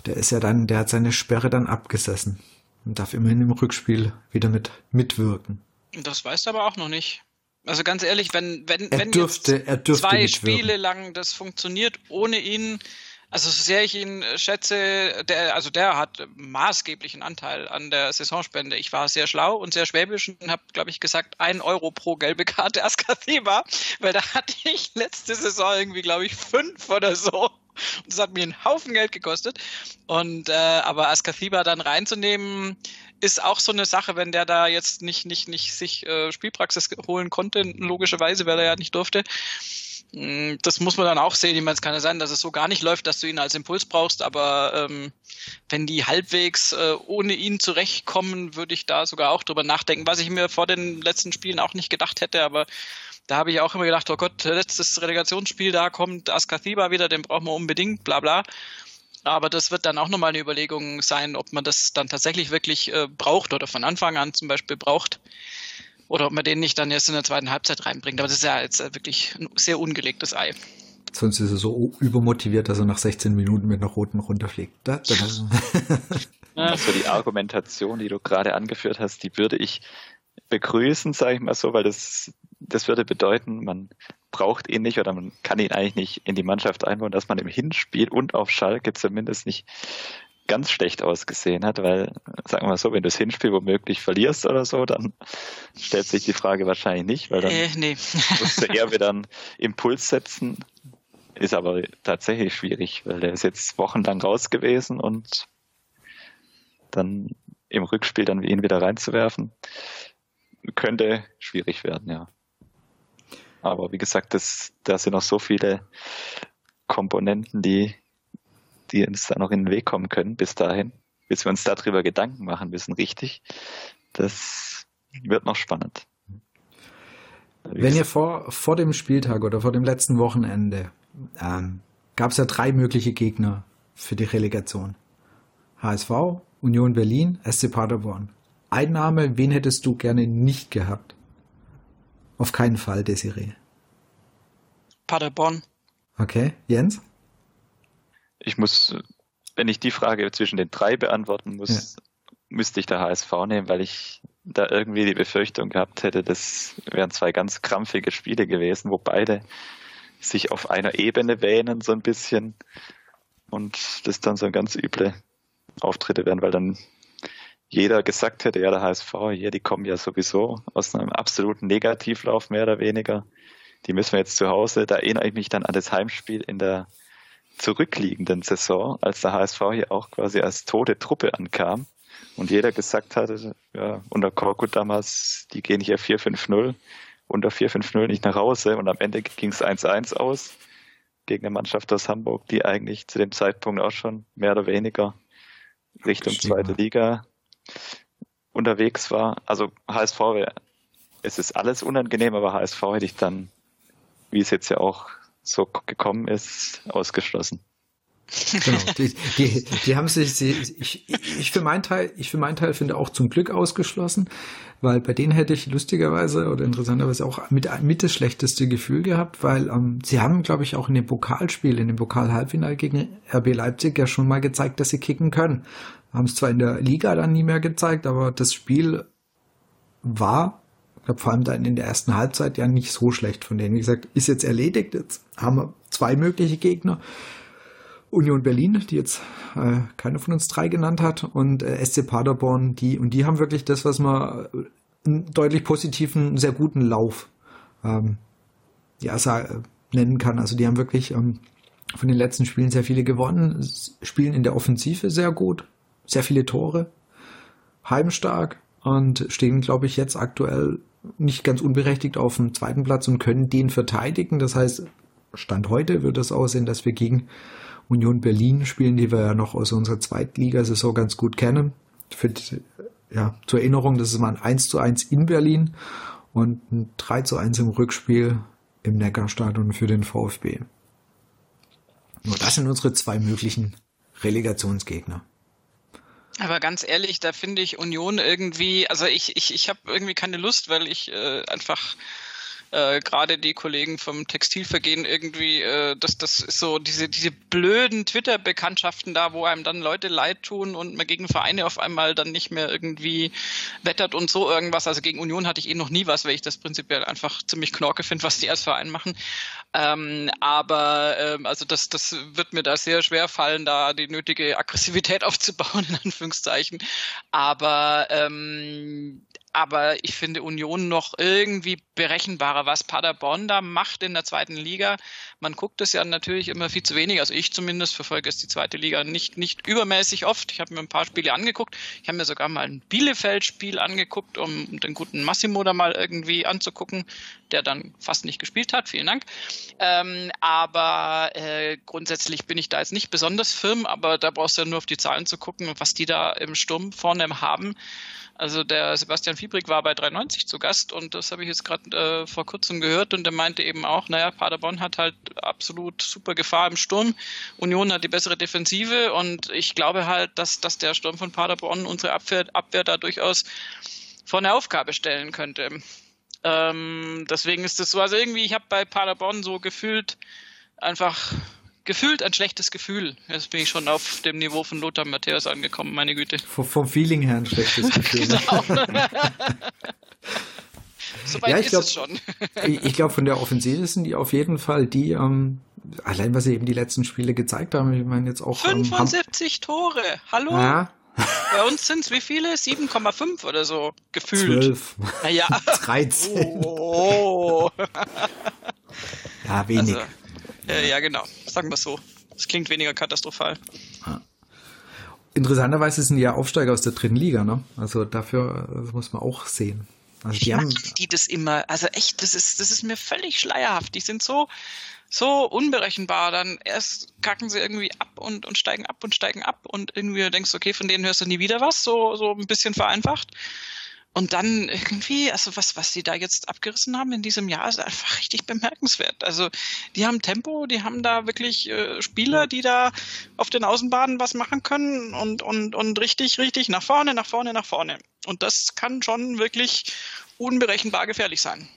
Der hat seine Sperre dann abgesessen und darf immerhin im Rückspiel wieder mitwirken. Das weißt du aber auch noch nicht. Also ganz ehrlich, wenn er zwei Spiele lang das funktioniert ohne ihn, also so sehr ich ihn schätze, der hat maßgeblichen Anteil an der Saisonspende. Ich war sehr schlau und sehr schwäbisch und habe, glaube ich, gesagt, 1 Euro pro gelbe Karte Ascacíbar, weil da hatte ich letzte Saison irgendwie, glaube ich, 5 oder so. Und das hat mir einen Haufen Geld gekostet. Und aber Ascacíbar dann reinzunehmen, ist auch so eine Sache, wenn der da jetzt nicht sich Spielpraxis holen konnte, logischerweise, weil er ja nicht durfte. Das muss man dann auch sehen. Ich meine, es kann ja sein, dass es so gar nicht läuft, dass du ihn als Impuls brauchst, aber wenn die halbwegs ohne ihn zurechtkommen, würde ich da sogar auch drüber nachdenken, was ich mir vor den letzten Spielen auch nicht gedacht hätte, aber da habe ich auch immer gedacht, oh Gott, letztes Relegationsspiel, da kommt Ascacíbar wieder, den brauchen wir unbedingt, bla bla. Aber das wird dann auch nochmal eine Überlegung sein, ob man das dann tatsächlich wirklich braucht oder von Anfang an zum Beispiel braucht. Oder ob man den nicht dann erst in der zweiten Halbzeit reinbringt. Aber das ist ja jetzt wirklich ein sehr ungelegtes Ei. Sonst ist er so übermotiviert, dass er nach 16 Minuten mit einer roten runterfliegt. Also die Argumentation, die du gerade angeführt hast, die würde ich begrüßen, sage ich mal so, weil das würde bedeuten, man braucht ihn nicht oder man kann ihn eigentlich nicht in die Mannschaft einbauen, dass man im Hinspiel und auf Schalke zumindest nicht ganz schlecht ausgesehen hat, weil, sagen wir mal so, wenn du das Hinspiel womöglich verlierst oder so, dann stellt sich die Frage wahrscheinlich nicht, weil dann musst du eher wieder einen Impuls setzen. Ist aber tatsächlich schwierig, weil der ist jetzt wochenlang raus gewesen und dann im Rückspiel dann ihn wieder reinzuwerfen, könnte schwierig werden, ja. Aber wie gesagt, da sind noch so viele Komponenten, die uns da noch in den Weg kommen können bis dahin, bis wir uns darüber Gedanken machen müssen, richtig. Das wird noch spannend. Wenn ihr vor dem Spieltag oder vor dem letzten Wochenende gab es ja 3 mögliche Gegner für die Relegation. HSV, Union Berlin, SC Paderborn. Ein Name, wen hättest du gerne nicht gehabt? Auf keinen Fall, Desiree. Paderborn. Okay, Jens? Ich muss, wenn ich die Frage zwischen den 3 beantworten muss, müsste ich da HSV nehmen, weil ich da irgendwie die Befürchtung gehabt hätte, das wären 2 ganz krampfige Spiele gewesen, wo beide sich auf einer Ebene wähnen so ein bisschen und das dann so ganz üble Auftritte wären, weil dann jeder gesagt hätte, ja, der HSV, hier, die kommen ja sowieso aus einem absoluten Negativlauf, mehr oder weniger. Die müssen wir jetzt zu Hause. Da erinnere ich mich dann an das Heimspiel in der zurückliegenden Saison, als der HSV hier auch quasi als tote Truppe ankam und jeder gesagt hatte, ja, unter Korkut damals, die gehen hier 4-5-0, unter 4-5-0 nicht nach Hause. Und am Ende ging es 1-1 aus gegen eine Mannschaft aus Hamburg, die eigentlich zu dem Zeitpunkt auch schon mehr oder weniger Richtung zweite Liga unterwegs war. Also HSV, es ist alles unangenehm, aber HSV hätte ich dann, wie es jetzt ja auch so gekommen ist, ausgeschlossen. Genau. Die haben sich, ich für meinen Teil finde auch zum Glück ausgeschlossen, weil bei denen hätte ich lustigerweise oder interessanterweise auch mit das schlechteste Gefühl gehabt, weil sie haben, glaube ich, auch in dem Pokalspiel, in dem Pokal-Halbfinale gegen RB Leipzig ja schon mal gezeigt, dass sie kicken können. Haben es zwar in der Liga dann nie mehr gezeigt, aber das Spiel war, ich glaube, vor allem dann in der ersten Halbzeit ja nicht so schlecht von denen. Wie gesagt, ist jetzt erledigt, jetzt haben wir 2 mögliche Gegner. Union Berlin, die jetzt keiner von uns 3 genannt hat, und SC Paderborn, die haben wirklich das, was man einen deutlich positiven, sehr guten Lauf ja, nennen kann. Also die haben wirklich von den letzten Spielen sehr viele gewonnen, spielen in der Offensive sehr gut, sehr viele Tore, heimstark und stehen, glaube ich, jetzt aktuell nicht ganz unberechtigt auf dem zweiten Platz und können den verteidigen. Das heißt, Stand heute wird es aussehen, dass wir gegen Union Berlin spielen, die wir ja noch aus unserer Zweitligasaison ganz gut kennen. Zur Erinnerung, das ist mal ein 1:1 in Berlin und ein 3:1 im Rückspiel im Neckarstadion für den VfB. Nur das sind unsere zwei möglichen Relegationsgegner. Aber ganz ehrlich, da finde ich Union irgendwie, also ich habe irgendwie keine Lust, weil ich gerade die Kollegen vom Textilvergehen irgendwie, das ist so diese blöden Twitter-Bekanntschaften da, wo einem dann Leute leid tun und man gegen Vereine auf einmal dann nicht mehr irgendwie wettert und so irgendwas. Also gegen Union hatte ich noch nie was, weil ich das prinzipiell einfach ziemlich knorke finde, was die als Verein machen. Also das wird mir da sehr schwer fallen, da die nötige Aggressivität aufzubauen, in Anführungszeichen. Aber ich finde Union noch irgendwie berechenbarer, was Paderborn da macht in der zweiten Liga. Man guckt es ja natürlich immer viel zu wenig. Also ich zumindest verfolge jetzt die zweite Liga nicht übermäßig oft. Ich habe mir ein paar Spiele angeguckt. Ich habe mir sogar mal ein Bielefeld-Spiel angeguckt, um den guten Massimo da mal irgendwie anzugucken, der dann fast nicht gespielt hat. Vielen Dank. Grundsätzlich bin ich da jetzt nicht besonders firm, aber da brauchst du ja nur auf die Zahlen zu gucken und was die da im Sturm vorne haben. Also der Sebastian Fiebrig war bei 93 zu Gast und das habe ich jetzt gerade vor kurzem gehört und er meinte eben auch, Paderborn hat halt absolut super Gefahr im Sturm, Union hat die bessere Defensive und ich glaube halt, dass der Sturm von Paderborn unsere Abwehr da durchaus vor eine Aufgabe stellen könnte. Deswegen ist das so, also irgendwie, ich habe bei Paderborn so gefühlt ein schlechtes Gefühl. Jetzt bin ich schon auf dem Niveau von Lothar Matthäus angekommen, meine Güte. Vom Feeling her ein schlechtes Gefühl. Genau. Soweit ja, ist es schon. Ich glaube, von der Offensive sind die auf jeden Fall die, allein was sie eben die letzten Spiele gezeigt haben, ich meine jetzt auch... 75 Tore, hallo? Ja. Bei uns sind es wie viele? 7,5 oder so, gefühlt. 12. Naja. 13. Oh. Ja, wenig. Also. Ja, genau. Sagen wir es so. Es klingt weniger katastrophal. Ah. Interessanterweise sind die ja Aufsteiger aus der dritten Liga, ne? Also das muss man auch sehen. Also die haben die das immer. Also echt, das ist mir völlig schleierhaft. Die sind so unberechenbar. Dann erst kacken sie irgendwie ab und steigen ab und steigen ab und irgendwie denkst du, okay, von denen hörst du nie wieder was. So ein bisschen vereinfacht. Und dann irgendwie, also was die da jetzt abgerissen haben in diesem Jahr, ist einfach richtig bemerkenswert. Also die haben Tempo, die haben da wirklich Spieler, die da auf den Außenbahnen was machen können und richtig, richtig nach vorne, nach vorne, nach vorne. Und das kann schon wirklich unberechenbar gefährlich sein.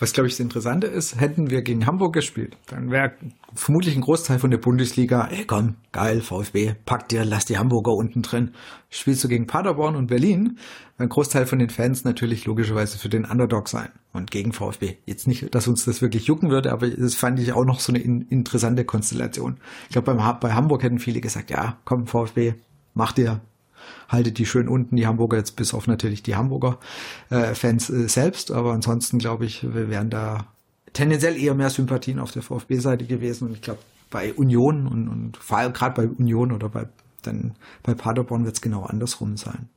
Was, glaube ich, das Interessante ist, hätten wir gegen Hamburg gespielt, dann wäre vermutlich ein Großteil von der Bundesliga, ey komm, geil, VfB, pack dir, lass die Hamburger unten drin. Spielst du gegen Paderborn und Berlin, ein Großteil von den Fans natürlich logischerweise für den Underdog sein und gegen VfB. Jetzt nicht, dass uns das wirklich jucken würde, aber das fand ich auch noch so eine interessante Konstellation. Ich glaube, bei Hamburg hätten viele gesagt, ja, komm, VfB, mach dir. Haltet die schön unten, die Hamburger, jetzt bis auf natürlich die Hamburger Fans selbst, aber ansonsten glaube ich, wir wären da tendenziell eher mehr Sympathien auf der VfB-Seite gewesen und ich glaube, bei Union und vor allem gerade bei Union oder bei Paderborn wird es genau andersrum sein.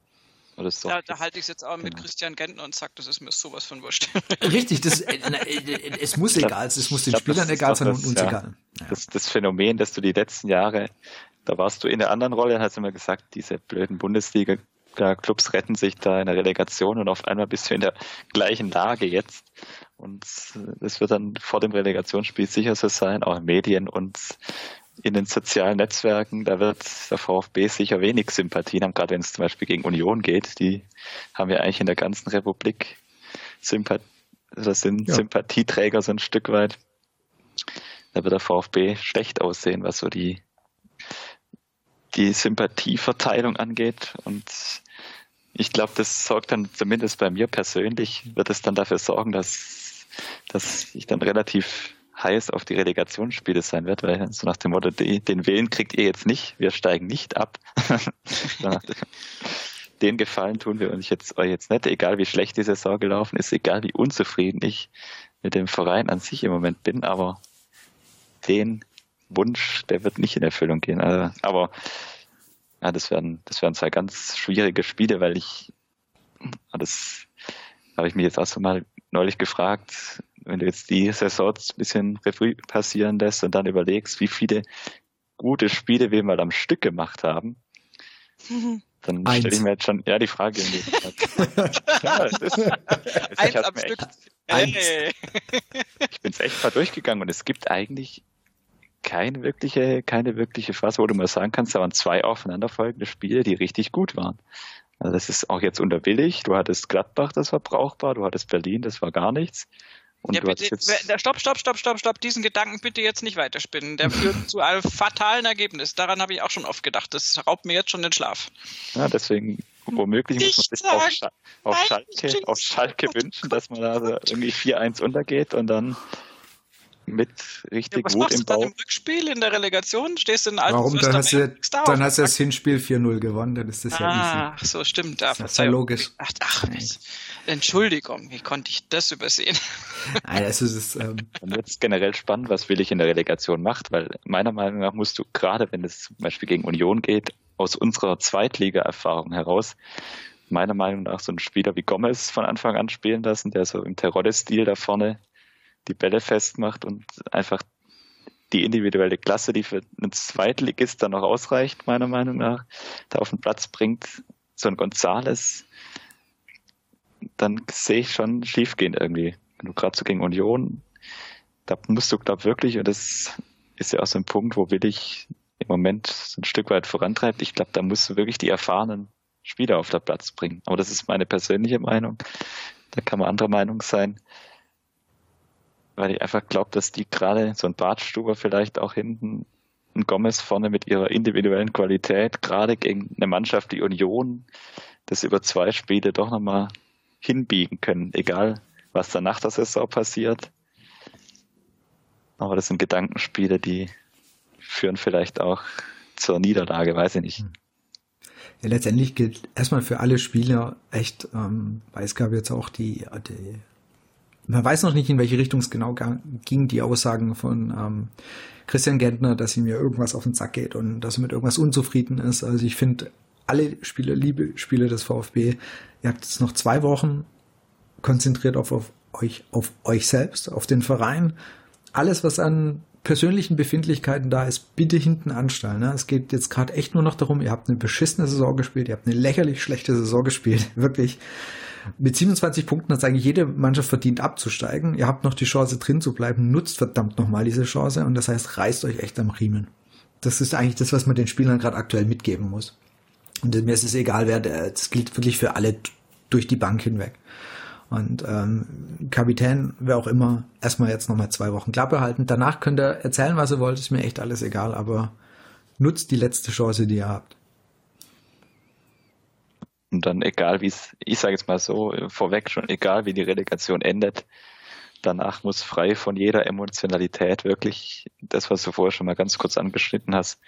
So. Ja, da halte ich es jetzt auch mit Christian Gentner und sag, das ist mir sowas von wurscht. Richtig, es muss egal sein, es muss den Spielern egal sein und uns egal. Ja. Das Phänomen, dass du die letzten Jahre, da warst du in der anderen Rolle, hast immer gesagt, diese blöden Bundesliga-Clubs retten sich da in der Relegation und auf einmal bist du in der gleichen Lage jetzt. Und es wird dann vor dem Relegationsspiel sicher so sein, auch in Medien und in den sozialen Netzwerken, da wird der VfB sicher wenig Sympathien haben, gerade wenn es zum Beispiel gegen Union geht. Die haben ja eigentlich in der ganzen Republik Sympathieträger so ein Stück weit. Da wird der VfB schlecht aussehen, was so die Sympathieverteilung angeht. Und ich glaube, das sorgt dann, zumindest bei mir persönlich, wird es dann dafür sorgen, dass ich dann relativ heiß auf die Relegationsspiele sein wird, weil so nach dem Motto, den Willen kriegt ihr jetzt nicht, wir steigen nicht ab. Den Gefallen tun wir euch jetzt nicht, egal wie schlecht die Saison gelaufen ist, egal wie unzufrieden ich mit dem Verein an sich im Moment bin, aber den Wunsch, der wird nicht in Erfüllung gehen. Also, aber ja, das werden zwei ganz schwierige Spiele, weil das habe ich mich jetzt auch so mal neulich gefragt, wenn du jetzt die Saison ein bisschen Revue passieren lässt und dann überlegst, wie viele gute Spiele wir mal am Stück gemacht haben, dann stelle ich mir jetzt schon die Frage. Eins am Stück. Ich bin es echt mal durchgegangen und es gibt eigentlich keine wirkliche Phase, wo du mal sagen kannst, da waren zwei aufeinanderfolgende Spiele, die richtig gut waren. Also das ist auch jetzt unterbillig. Du hattest Gladbach, das war brauchbar. Du hattest Berlin, das war gar nichts. Und ja, bitte, stopp. Diesen Gedanken bitte jetzt nicht weiterspinnen. Der führt zu einem fatalen Ergebnis. Daran habe ich auch schon oft gedacht. Das raubt mir jetzt schon den Schlaf. Ja, deswegen womöglich muss man sich auf Schalke wünschen, dass man da also irgendwie 4-1 untergeht und dann mit richtig Wut im Bauch. Was machst du dann im Rückspiel in der Relegation? Stehst du in alten Süster? Dann hast du das Hinspiel 4-0 gewonnen, dann ist das ja easy. Ach so, stimmt. Das ist ja logisch. Ach, Entschuldigung, wie konnte ich das übersehen? Dann wird es generell spannend, was Willig in der Relegation macht, weil meiner Meinung nach musst du, gerade wenn es zum Beispiel gegen Union geht, aus unserer Zweitliga-Erfahrung heraus, meiner Meinung nach so einen Spieler wie Gomez von Anfang an spielen lassen, der so im Terodde-Stil da vorne die Bälle festmacht und einfach die individuelle Klasse, die für einen Zweitligist dann noch ausreicht, meiner Meinung nach, da auf den Platz bringt. So ein Gonzalez, dann sehe ich schon schiefgehen irgendwie. Wenn du gerade so gegen Union, da musst du, glaube ich, wirklich, und das ist ja auch so ein Punkt, wo Willig im Moment so ein Stück weit vorantreibt, ich glaube, da musst du wirklich die erfahrenen Spieler auf den Platz bringen. Aber das ist meine persönliche Meinung. Da kann man anderer Meinung sein. Weil ich einfach glaube, dass die gerade so ein Bartstuber vielleicht auch hinten und Gomez vorne mit ihrer individuellen Qualität gerade gegen eine Mannschaft wie Union das über zwei Spiele doch nochmal hinbiegen können, egal was danach der Saison passiert. Aber das sind Gedankenspiele, die führen vielleicht auch zur Niederlage, weiß ich nicht. Ja, letztendlich gilt erstmal für alle Spieler echt, weil es gab jetzt auch die man weiß noch nicht, in welche Richtung es genau ging, die Aussagen von Christian Gentner, dass ihm ja irgendwas auf den Sack geht und dass er mit irgendwas unzufrieden ist. Also ich finde, alle Spieler, liebe Spieler des VfB, ihr habt jetzt noch 2 Wochen, konzentriert auf euch selbst, auf den Verein. Alles, was an persönlichen Befindlichkeiten da ist, bitte hinten anstellen. Ne? Es geht jetzt gerade echt nur noch darum, ihr habt eine beschissene Saison gespielt, ihr habt eine lächerlich schlechte Saison gespielt, wirklich. Mit 27 Punkten hat es eigentlich jede Mannschaft verdient abzusteigen. Ihr habt noch die Chance drin zu bleiben. Nutzt verdammt nochmal diese Chance. Und das heißt, reißt euch echt am Riemen. Das ist eigentlich das, was man den Spielern gerade aktuell mitgeben muss. Und mir ist es egal, wer, das gilt wirklich für alle durch die Bank hinweg. Und Kapitän, wer auch immer, erstmal jetzt nochmal 2 Wochen Klappe halten. Danach könnt ihr erzählen, was ihr wollt. Ist mir echt alles egal. Aber nutzt die letzte Chance, die ihr habt. Und dann egal wie es, ich sage jetzt mal so, vorweg schon, egal wie die Relegation endet, danach muss frei von jeder Emotionalität wirklich, das was du vorher schon mal ganz kurz angeschnitten hast,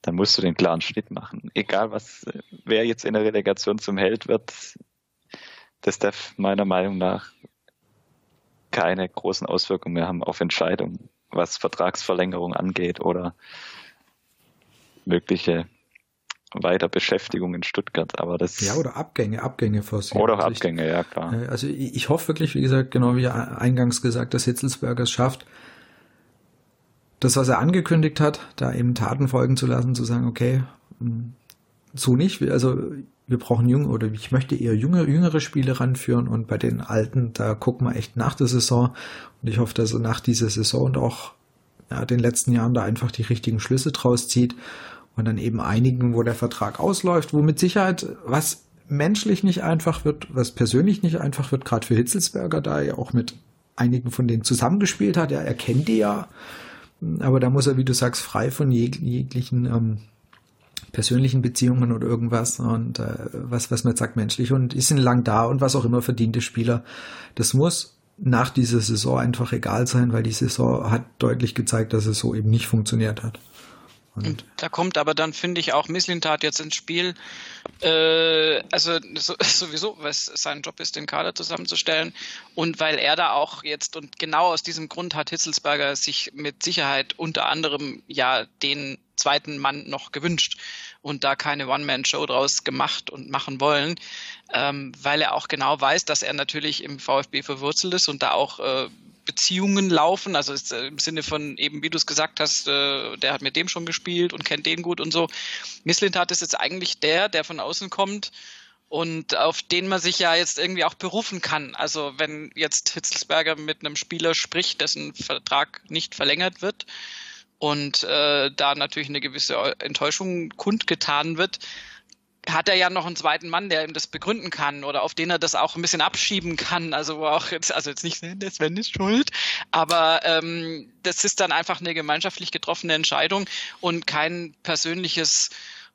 dann musst du den klaren Schnitt machen. Egal was, wer jetzt in der Relegation zum Held wird, das darf meiner Meinung nach keine großen Auswirkungen mehr haben auf Entscheidungen, was Vertragsverlängerung angeht oder mögliche weiter Beschäftigung in Stuttgart, aber das... Ja, oder Abgänge forcieren. Oder auch Abgänge, ja klar. Also ich hoffe wirklich, wie gesagt, genau wie eingangs gesagt, dass Hitzlsperger es schafft, das, was er angekündigt hat, da eben Taten folgen zu lassen, zu sagen, okay, so nicht, also wir brauchen junge, oder ich möchte eher jüngere Spiele ranführen und bei den alten, da gucken wir echt nach der Saison und ich hoffe, dass er nach dieser Saison und auch den letzten Jahren da einfach die richtigen Schlüsse draus zieht. Und dann eben einigen, wo der Vertrag ausläuft, wo mit Sicherheit was menschlich nicht einfach wird, was persönlich nicht einfach wird, gerade für Hitzlsperger, da er ja auch mit einigen von denen zusammengespielt hat. Ja, er kennt die ja, aber da muss er, wie du sagst, frei von jeglichen persönlichen Beziehungen oder irgendwas und was man jetzt sagt, menschlich und ist lang da und was auch immer verdiente Spieler. Das muss nach dieser Saison einfach egal sein, weil die Saison hat deutlich gezeigt, dass es so eben nicht funktioniert hat. Und da kommt aber dann, finde ich, auch Mislintat jetzt ins Spiel. Sowieso, weil es sein Job ist, den Kader zusammenzustellen. Und weil er da auch jetzt, und genau aus diesem Grund hat Hitzlsperger sich mit Sicherheit unter anderem ja den zweiten Mann noch gewünscht und da keine One-Man-Show draus gemacht und machen wollen, weil er auch genau weiß, dass er natürlich im VfB verwurzelt ist und da auch Beziehungen laufen, also im Sinne von eben, wie du es gesagt hast, der hat mit dem schon gespielt und kennt den gut und so. Mislintat ist jetzt eigentlich der von außen kommt und auf den man sich ja jetzt irgendwie auch berufen kann. Also wenn jetzt Hitzlsperger mit einem Spieler spricht, dessen Vertrag nicht verlängert wird und da natürlich eine gewisse Enttäuschung kundgetan wird, hat er ja noch einen zweiten Mann, der ihm das begründen kann oder auf den er das auch ein bisschen abschieben kann. Also wo auch jetzt, also jetzt nicht, der Sven ist schuld, aber das ist dann einfach eine gemeinschaftlich getroffene Entscheidung und kein persönliches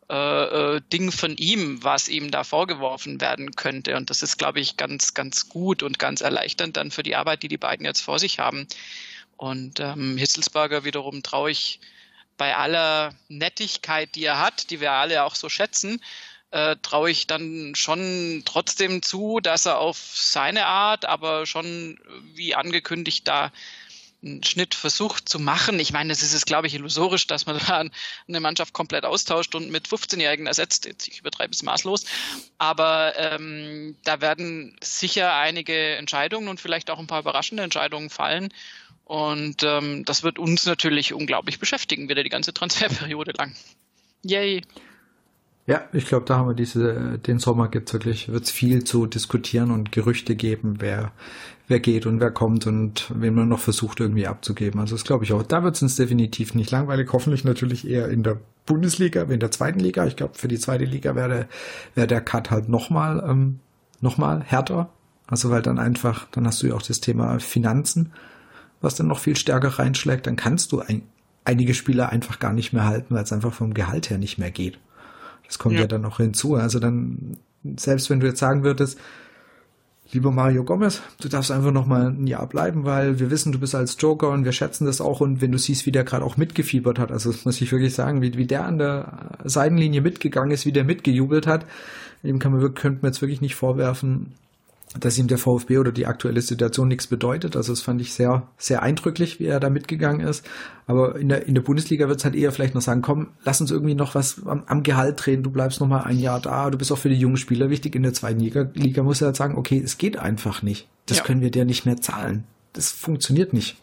Ding von ihm, was ihm da vorgeworfen werden könnte. Und das ist, glaube ich, ganz, ganz gut und ganz erleichternd dann für die Arbeit, die beiden jetzt vor sich haben. Und Hitzlsperger wiederum traue ich bei aller Nettigkeit, die er hat, die wir alle auch so schätzen, traue ich dann schon trotzdem zu, dass er auf seine Art, aber schon wie angekündigt da einen Schnitt versucht zu machen. Ich meine, das ist es, glaube ich, illusorisch, dass man da eine Mannschaft komplett austauscht und mit 15-Jährigen ersetzt. Jetzt, ich übertreibe es maßlos. Aber da werden sicher einige Entscheidungen und vielleicht auch ein paar überraschende Entscheidungen fallen. Und das wird uns natürlich unglaublich beschäftigen, wieder die ganze Transferperiode lang. Yay! Ja, ich glaube, da haben wir den Sommer gibt's wirklich, wird's viel zu diskutieren und Gerüchte geben, wer geht und wer kommt und wen man noch versucht irgendwie abzugeben. Also das glaube ich auch. Da wird's uns definitiv nicht langweilig. Hoffentlich natürlich eher in der Bundesliga, wie in der zweiten Liga. Ich glaube, für die zweite Liga wäre der Cut halt nochmal härter. Also weil dann hast du ja auch das Thema Finanzen, was dann noch viel stärker reinschlägt, dann kannst du einige Spieler einfach gar nicht mehr halten, weil es einfach vom Gehalt her nicht mehr geht. Das kommt ja dann noch hinzu. Also dann, selbst wenn du jetzt sagen würdest, lieber Mario Gomez, du darfst einfach noch mal ein Jahr bleiben, weil wir wissen, du bist als Joker und wir schätzen das auch. Und wenn du siehst, wie der gerade auch mitgefiebert hat, also das muss ich wirklich sagen, wie der an der Seitenlinie mitgegangen ist, wie der mitgejubelt hat, dem könnte man jetzt wirklich nicht vorwerfen, dass ihm der VfB oder die aktuelle Situation nichts bedeutet. Also das fand ich sehr, sehr eindrücklich, wie er da mitgegangen ist. Aber in der Bundesliga wird es halt eher vielleicht noch sagen, komm, lass uns irgendwie noch was am Gehalt drehen, du bleibst noch mal ein Jahr da, du bist auch für die jungen Spieler wichtig. In der zweiten Liga muss er halt sagen, okay, es geht einfach nicht. Das können wir dir nicht mehr zahlen. Das funktioniert nicht.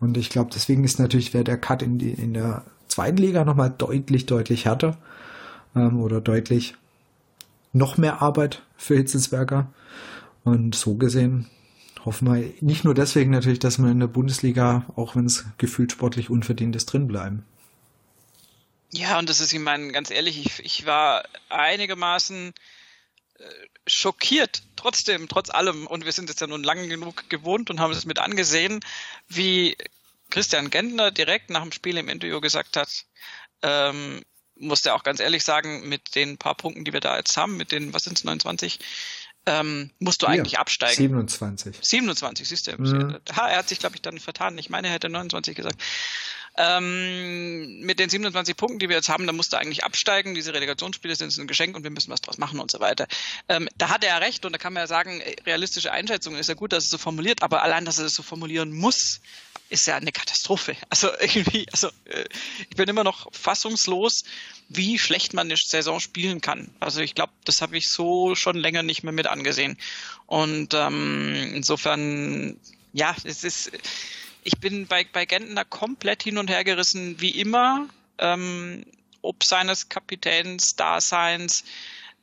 Und ich glaube, deswegen ist natürlich, wäre der Cut in der zweiten Liga noch mal deutlich, deutlich härter oder deutlich noch mehr Arbeit für Hitzlsperger. Und so gesehen hoffen wir nicht nur deswegen natürlich, dass wir in der Bundesliga, auch wenn es gefühlt sportlich unverdient ist, drin bleiben. Ja, und das ist, ich meine, ganz ehrlich, ich war einigermaßen schockiert, trotzdem, trotz allem. Und wir sind jetzt ja nun lang genug gewohnt und haben es mit angesehen, wie Christian Gentner direkt nach dem Spiel im Interview gesagt hat, musste ja auch ganz ehrlich sagen, mit den paar Punkten, die wir da jetzt haben, mit den, was sind es, 29, musst du eigentlich absteigen. 27, siehst du. Mhm. Er hat sich, glaube ich, dann vertan. Ich meine, er hätte 29 gesagt. Mit den 27 Punkten, die wir jetzt haben, da musst du eigentlich absteigen. Diese Relegationsspiele sind ein Geschenk und wir müssen was draus machen und so weiter. Da hat er recht und da kann man ja sagen, realistische Einschätzung ist ja gut, dass er so formuliert, aber allein, dass er das so formulieren muss, ist ja eine Katastrophe. Also irgendwie, ich bin immer noch fassungslos, wie schlecht man eine Saison spielen kann. Also ich glaube, das habe ich so schon länger nicht mehr mit angesehen. Und insofern, ja, es ist... Ich bin bei Gentner komplett hin und her gerissen, wie immer, ob seines Kapitäns, Daseins.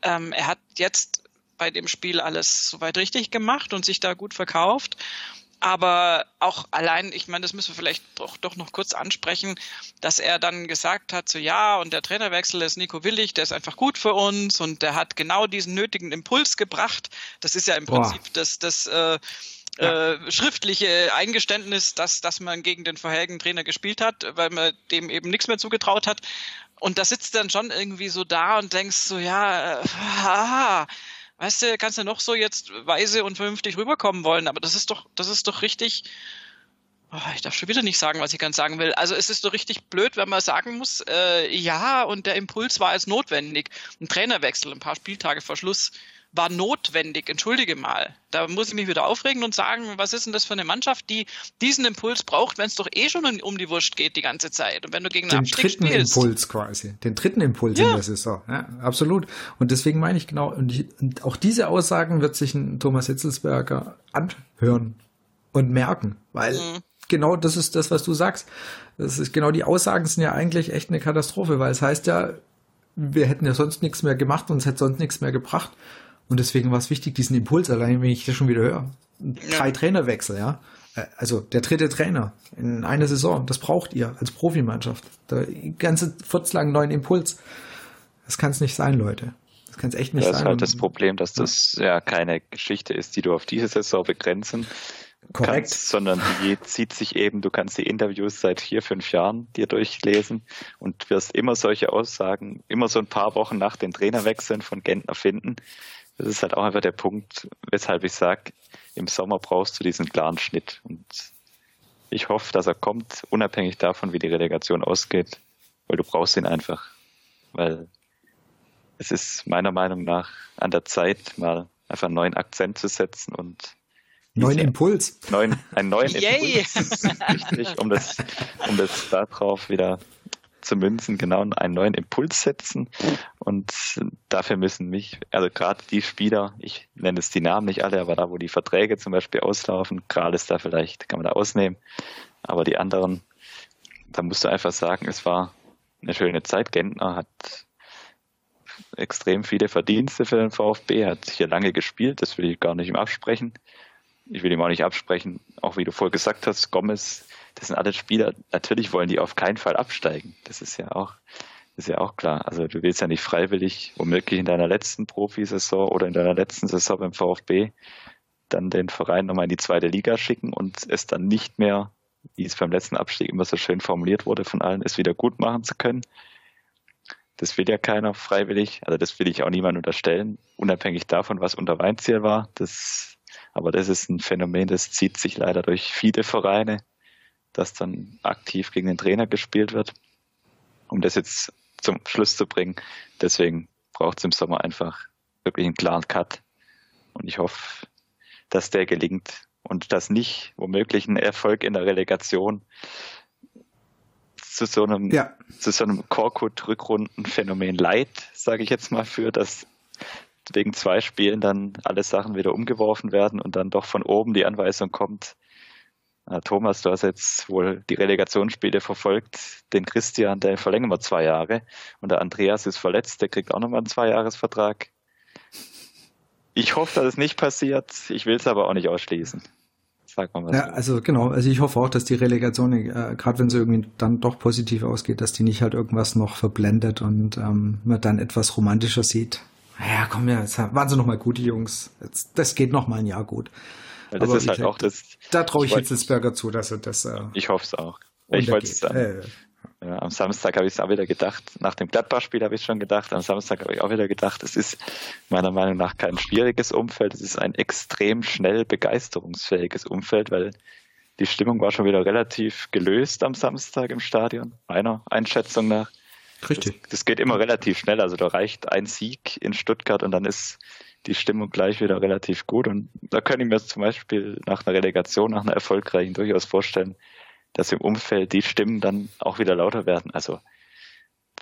Er hat jetzt bei dem Spiel alles soweit richtig gemacht und sich da gut verkauft. Aber auch allein, ich meine, das müssen wir vielleicht doch noch kurz ansprechen, dass er dann gesagt hat, so ja, und der Trainerwechsel ist Nico Willig, der ist einfach gut für uns und der hat genau diesen nötigen Impuls gebracht. Das ist ja im Prinzip schriftliche Eingeständnis, dass man gegen den vorherigen Trainer gespielt hat, weil man dem eben nichts mehr zugetraut hat. Und da sitzt dann schon irgendwie so da und denkst so, ja, weißt du, kannst du noch so jetzt weise und vernünftig rüberkommen wollen, aber das ist doch richtig Ich darf schon wieder nicht sagen, was ich ganz sagen will. Also es ist so richtig blöd, wenn man sagen muss, ja, und der Impuls war jetzt notwendig. Ein Trainerwechsel, ein paar Spieltage vor Schluss, war notwendig, entschuldige mal. Da muss ich mich wieder aufregen und sagen, was ist denn das für eine Mannschaft, die diesen Impuls braucht, wenn es doch eh schon um die Wurst geht die ganze Zeit. Und wenn du gegen den Abstieg spielst. Den dritten Impuls quasi. Den dritten Impuls in der Saison. Ja, absolut. Und deswegen meine ich genau, und auch diese Aussagen wird sich ein Thomas Hitzlsperger anhören und merken, weil genau das ist das, was du sagst. Das ist genau, die Aussagen sind ja eigentlich echt eine Katastrophe, weil es heißt ja, wir hätten ja sonst nichts mehr gemacht und es hätte sonst nichts mehr gebracht. Und deswegen war es wichtig, diesen Impuls, allein wenn ich das schon wieder höre. Drei Trainerwechsel, ja. Also der dritte Trainer in einer Saison, das braucht ihr als Profimannschaft. Der ganze furzlang neuen Impuls. Das kann es nicht sein, Leute. Das kann es echt nicht sein. Das ist halt das Problem, dass das ja keine Geschichte ist, die du auf diese Saison begrenzen. Korrekt. Kannst, sondern die zieht sich eben, du kannst die Interviews seit 4-5 Jahren dir durchlesen und wirst immer solche Aussagen, immer so ein paar Wochen nach den Trainerwechseln von Gentner finden. Das ist halt auch einfach der Punkt, weshalb ich sage, im Sommer brauchst du diesen klaren Schnitt. Und ich hoffe, dass er kommt, unabhängig davon, wie die Relegation ausgeht, weil du brauchst ihn einfach. Weil es ist meiner Meinung nach an der Zeit, mal einfach einen neuen Akzent zu setzen und einen neuen Impuls. Richtig, um das darauf wieder zu münzen, genau, einen neuen Impuls setzen. Und dafür müssen gerade die Spieler, ich nenne es die Namen nicht alle, aber da, wo die Verträge zum Beispiel auslaufen, Kral ist da vielleicht, kann man da ausnehmen. Aber die anderen, da musst du einfach sagen, es war eine schöne Zeit. Gentner hat extrem viele Verdienste für den VfB, hat hier lange gespielt, das will ich gar nicht ihm absprechen. Ich will ihm auch nicht absprechen, auch wie du vorher gesagt hast, Gomez, das sind alle Spieler, natürlich wollen die auf keinen Fall absteigen. Das ist ja auch klar. Also du willst ja nicht freiwillig, womöglich in deiner letzten Profisaison oder in deiner letzten Saison beim VfB, dann den Verein nochmal in die zweite Liga schicken und es dann nicht mehr, wie es beim letzten Abstieg immer so schön formuliert wurde von allen, es wieder gut machen zu können. Das will ja keiner freiwillig, also das will ich auch niemandem unterstellen, unabhängig davon, was unter Weinzierl war. Aber das ist ein Phänomen, das zieht sich leider durch viele Vereine, dass dann aktiv gegen den Trainer gespielt wird. Um das jetzt zum Schluss zu bringen, deswegen braucht es im Sommer einfach wirklich einen klaren Cut. Und ich hoffe, dass der gelingt und dass nicht womöglich ein Erfolg in der Relegation zu so einem Korkut-Rückrunden-Phänomen leid, sage ich jetzt mal, für das wegen 2 Spielen dann alle Sachen wieder umgeworfen werden und dann doch von oben die Anweisung kommt, Thomas, du hast jetzt wohl die Relegationsspiele verfolgt, den Christian, der verlängern wir 2 Jahre und der Andreas ist verletzt, der kriegt auch nochmal einen 2-Jahres-Vertrag. Ich hoffe, dass es nicht passiert, ich will es aber auch nicht ausschließen. Sag mal was. Ja, also genau, also ich hoffe auch, dass die Relegation, gerade wenn sie irgendwie dann doch positiv ausgeht, dass die nicht halt irgendwas noch verblendet und man dann etwas romantischer sieht. Ja, komm, jetzt waren sie nochmal gut, die Jungs. Jetzt, das geht nochmal ein Jahr gut. Ja, das aber ist halt auch das. Da traue ich Hitzlsperger zu, dass er das. Ich hoffe es auch. Ich wollte es dann. Am Samstag habe ich es auch wieder gedacht. Nach dem Gladbach-Spiel habe ich schon gedacht. Am Samstag habe ich auch wieder gedacht. Es ist meiner Meinung nach kein schwieriges Umfeld. Es ist ein extrem schnell begeisterungsfähiges Umfeld, weil die Stimmung war schon wieder relativ gelöst am Samstag im Stadion, meiner Einschätzung nach. Richtig. Das geht immer relativ schnell, also da reicht ein Sieg in Stuttgart und dann ist die Stimmung gleich wieder relativ gut und da könnte ich mir zum Beispiel nach einer Relegation, nach einer erfolgreichen durchaus vorstellen, dass im Umfeld die Stimmen dann auch wieder lauter werden. Also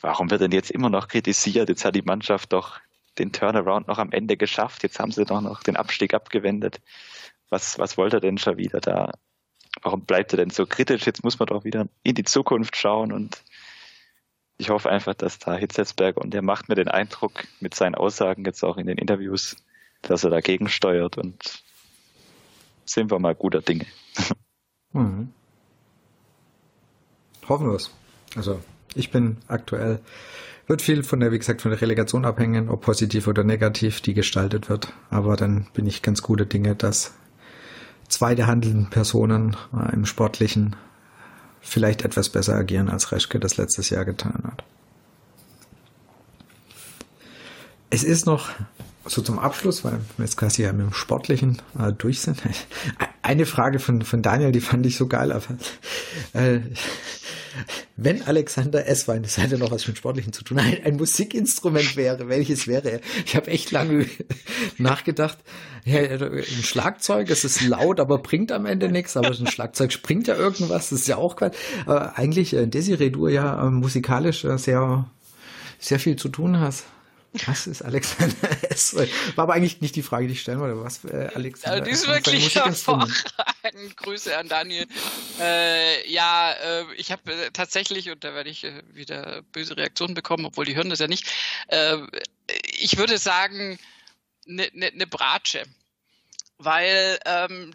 warum wird denn jetzt immer noch kritisiert? Jetzt hat die Mannschaft doch den Turnaround noch am Ende geschafft, jetzt haben sie doch noch den Abstieg abgewendet. Was wollt ihr denn schon wieder da? Warum bleibt ihr denn so kritisch? Jetzt muss man doch wieder in die Zukunft schauen und ich hoffe einfach, dass da Hitzlsperger, und der macht mir den Eindruck mit seinen Aussagen jetzt auch in den Interviews, dass er dagegen steuert und sind wir mal guter Dinge. Mhm. Hoffen wir es. Also ich bin aktuell, wird viel von der Relegation abhängen, ob positiv oder negativ die gestaltet wird, aber dann bin ich ganz guter Dinge, dass zwei der handelnden Personen im Sportlichen vielleicht etwas besser agieren, als Reschke das letztes Jahr getan hat. Es ist noch so zum Abschluss, weil wir jetzt quasi ja mit dem Sportlichen durch sind. Eine Frage von Daniel, die fand ich so geil. Aber, wenn Alexander Esswein, das hat ja noch was mit Sportlichen zu tun, ein Musikinstrument wäre, welches wäre er? Ich habe echt lange nachgedacht. Ja, ein Schlagzeug, es ist laut, aber bringt am Ende nichts. Aber ein Schlagzeug springt ja irgendwas, das ist ja auch Quatsch. Aber eigentlich, Desiree, du ja musikalisch sehr, sehr viel zu tun hast. Was ist Alexander Esswein? War aber eigentlich nicht die Frage, die ich stellen wollte. Was Alexander die ist wirklich hervorragend. Grüße an Daniel. Ich habe tatsächlich, und da werde ich wieder böse Reaktionen bekommen, obwohl die hören das ja nicht, ich würde sagen, eine Bratsche. Weil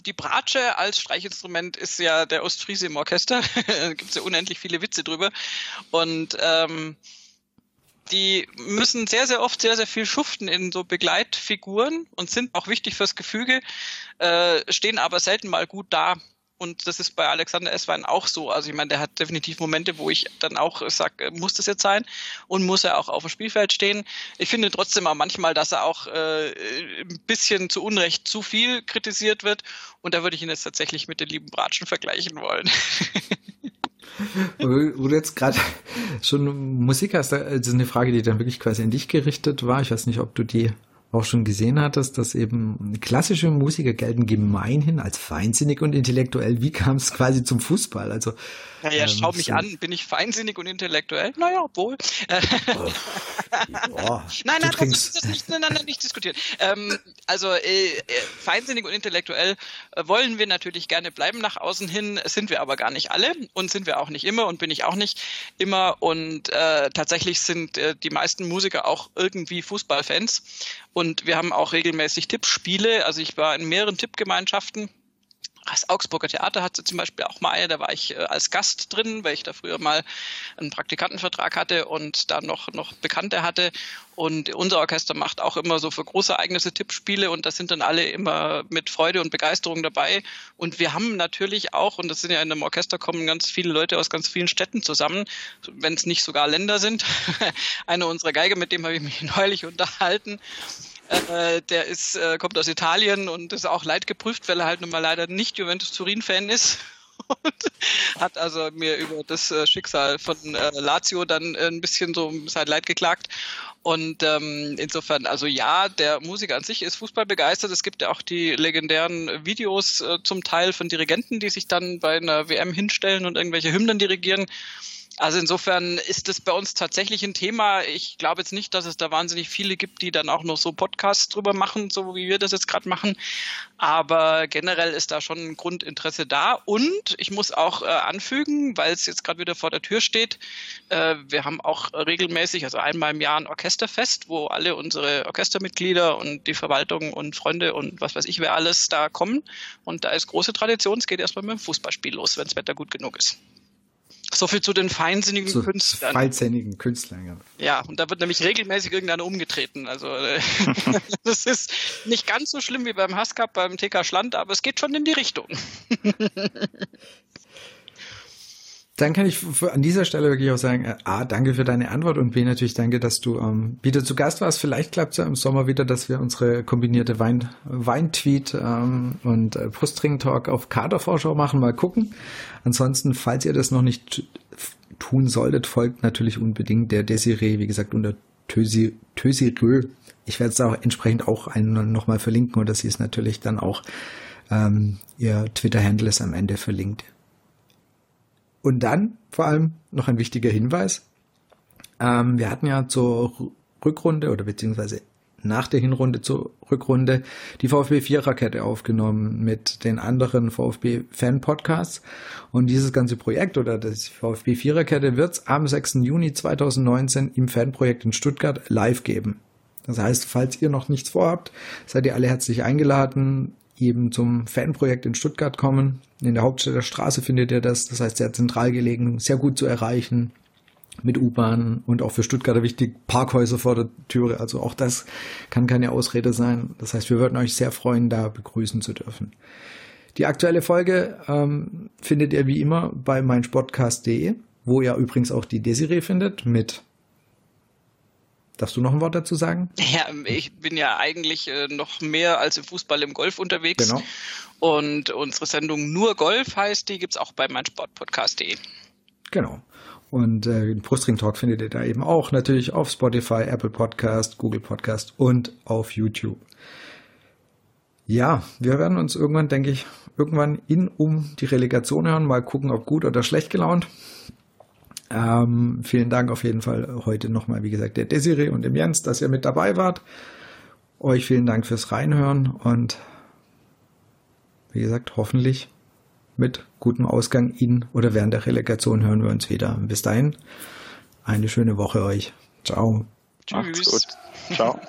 die Bratsche als Streichinstrument ist ja der Ostfriese im Orchester. Da gibt es ja unendlich viele Witze drüber. Und die müssen sehr, sehr oft sehr, sehr viel schuften in so Begleitfiguren und sind auch wichtig fürs Gefüge, stehen aber selten mal gut da. Und das ist bei Alexander Esswein auch so. Also ich meine, der hat definitiv Momente, wo ich dann auch sage, muss das jetzt sein? Und muss er auch auf dem Spielfeld stehen? Ich finde trotzdem auch manchmal, dass er auch ein bisschen zu Unrecht zu viel kritisiert wird. Und da würde ich ihn jetzt tatsächlich mit den lieben Bratschen vergleichen wollen. Wo du jetzt gerade schon Musik hast, das ist eine Frage, die dann wirklich quasi an dich gerichtet war. Ich weiß nicht, ob du die auch schon gesehen hattest, dass eben klassische Musiker gelten gemeinhin als feinsinnig und intellektuell. Wie kam es quasi zum Fußball? Also, naja, schau mich an, bin ich feinsinnig und intellektuell? Naja, obwohl. Nein, das ist das nicht miteinander nicht diskutieren. Feinsinnig und intellektuell wollen wir natürlich gerne bleiben nach außen hin, sind wir aber gar nicht alle und sind wir auch nicht immer und bin ich auch nicht immer und tatsächlich sind die meisten Musiker auch irgendwie Fußballfans. Und wir haben auch regelmäßig Tippspiele. Also ich war in mehreren Tippgemeinschaften. Das Augsburger Theater hatte zum Beispiel auch mal eine, da war ich als Gast drin, weil ich da früher mal einen Praktikantenvertrag hatte und da noch Bekannte hatte. Und unser Orchester macht auch immer so für große Ereignisse Tippspiele und da sind dann alle immer mit Freude und Begeisterung dabei. Und wir haben natürlich auch, und das sind ja in einem Orchester, kommen ganz viele Leute aus ganz vielen Städten zusammen, wenn es nicht sogar Länder sind. Einer unserer Geiger, mit dem habe ich mich neulich unterhalten. Der kommt aus Italien und ist auch leidgeprüft, weil er halt nun mal leider nicht Juventus-Turin-Fan ist und hat also mir über das Schicksal von Lazio dann ein bisschen so sein Leid geklagt. Und insofern, also ja, der Musiker an sich ist fußballbegeistert. Es gibt ja auch die legendären Videos zum Teil von Dirigenten, die sich dann bei einer WM hinstellen und irgendwelche Hymnen dirigieren. Also insofern ist das bei uns tatsächlich ein Thema. Ich glaube jetzt nicht, dass es da wahnsinnig viele gibt, die dann auch noch so Podcasts drüber machen, so wie wir das jetzt gerade machen. Aber generell ist da schon ein Grundinteresse da. Und ich muss auch anfügen, weil es jetzt gerade wieder vor der Tür steht, wir haben auch regelmäßig, also einmal im Jahr ein Orchesterfest, wo alle unsere Orchestermitglieder und die Verwaltung und Freunde und was weiß ich, wer alles da kommen. Und da ist große Tradition. Es geht erstmal mit dem Fußballspiel los, wenn das Wetter gut genug ist. So viel zu den feinsinnigen Künstlern, ja. Ja, und da wird nämlich regelmäßig irgendeiner umgetreten. Also das ist nicht ganz so schlimm wie beim Hasscup, beim TK Schland, aber es geht schon in die Richtung. Dann kann ich an dieser Stelle wirklich auch sagen, A, danke für deine Antwort und B, natürlich danke, dass du wieder zu Gast warst. Vielleicht klappt es ja im Sommer wieder, dass wir unsere kombinierte Weintweet und Brustring-Talk auf Kadervorschau machen. Mal gucken. Ansonsten, falls ihr das noch nicht tun solltet, folgt natürlich unbedingt der Desiree, wie gesagt, unter tösirö. Ich werde es auch entsprechend auch nochmal verlinken und das ist natürlich dann auch ihr Twitter-Handle ist am Ende verlinkt. Und dann vor allem noch ein wichtiger Hinweis. Wir hatten ja zur Rückrunde oder beziehungsweise nach der Hinrunde zur Rückrunde die VfB-Viererkette aufgenommen mit den anderen VfB-Fan-Podcasts. Und dieses ganze Projekt oder das VfB-Viererkette wird es am 6. Juni 2019 im Fanprojekt in Stuttgart live geben. Das heißt, falls ihr noch nichts vorhabt, seid ihr alle herzlich eingeladen, eben zum Fanprojekt in Stuttgart kommen. In der Hauptstädter Straße findet ihr das. Das heißt, sehr zentral gelegen, sehr gut zu erreichen mit U-Bahn und auch für Stuttgarter wichtig, Parkhäuser vor der Türe. Also auch das kann keine Ausrede sein. Das heißt, wir würden euch sehr freuen, da begrüßen zu dürfen. Die aktuelle Folge findet ihr wie immer bei meinsportcast.de, wo ihr übrigens auch die Desiree findet mit Darfst du noch ein Wort dazu sagen? Ja, ich bin ja eigentlich noch mehr als im Fußball im Golf unterwegs. Genau. Und unsere Sendung Nur Golf heißt die, gibt es auch bei meinsportpodcast.de. Genau. Und den Brustring-Talk findet ihr da eben auch natürlich auf Spotify, Apple Podcast, Google Podcast und auf YouTube. Ja, wir werden uns irgendwann, denke ich, um die Relegation hören. Mal gucken, ob gut oder schlecht gelaunt. Vielen Dank auf jeden Fall heute nochmal, wie gesagt, der Desiree und dem Jens, dass ihr mit dabei wart. Euch vielen Dank fürs Reinhören und wie gesagt, hoffentlich mit gutem Ausgang in oder während der Relegation hören wir uns wieder. Bis dahin, eine schöne Woche euch. Ciao. Tschüss. Macht's gut. Ciao.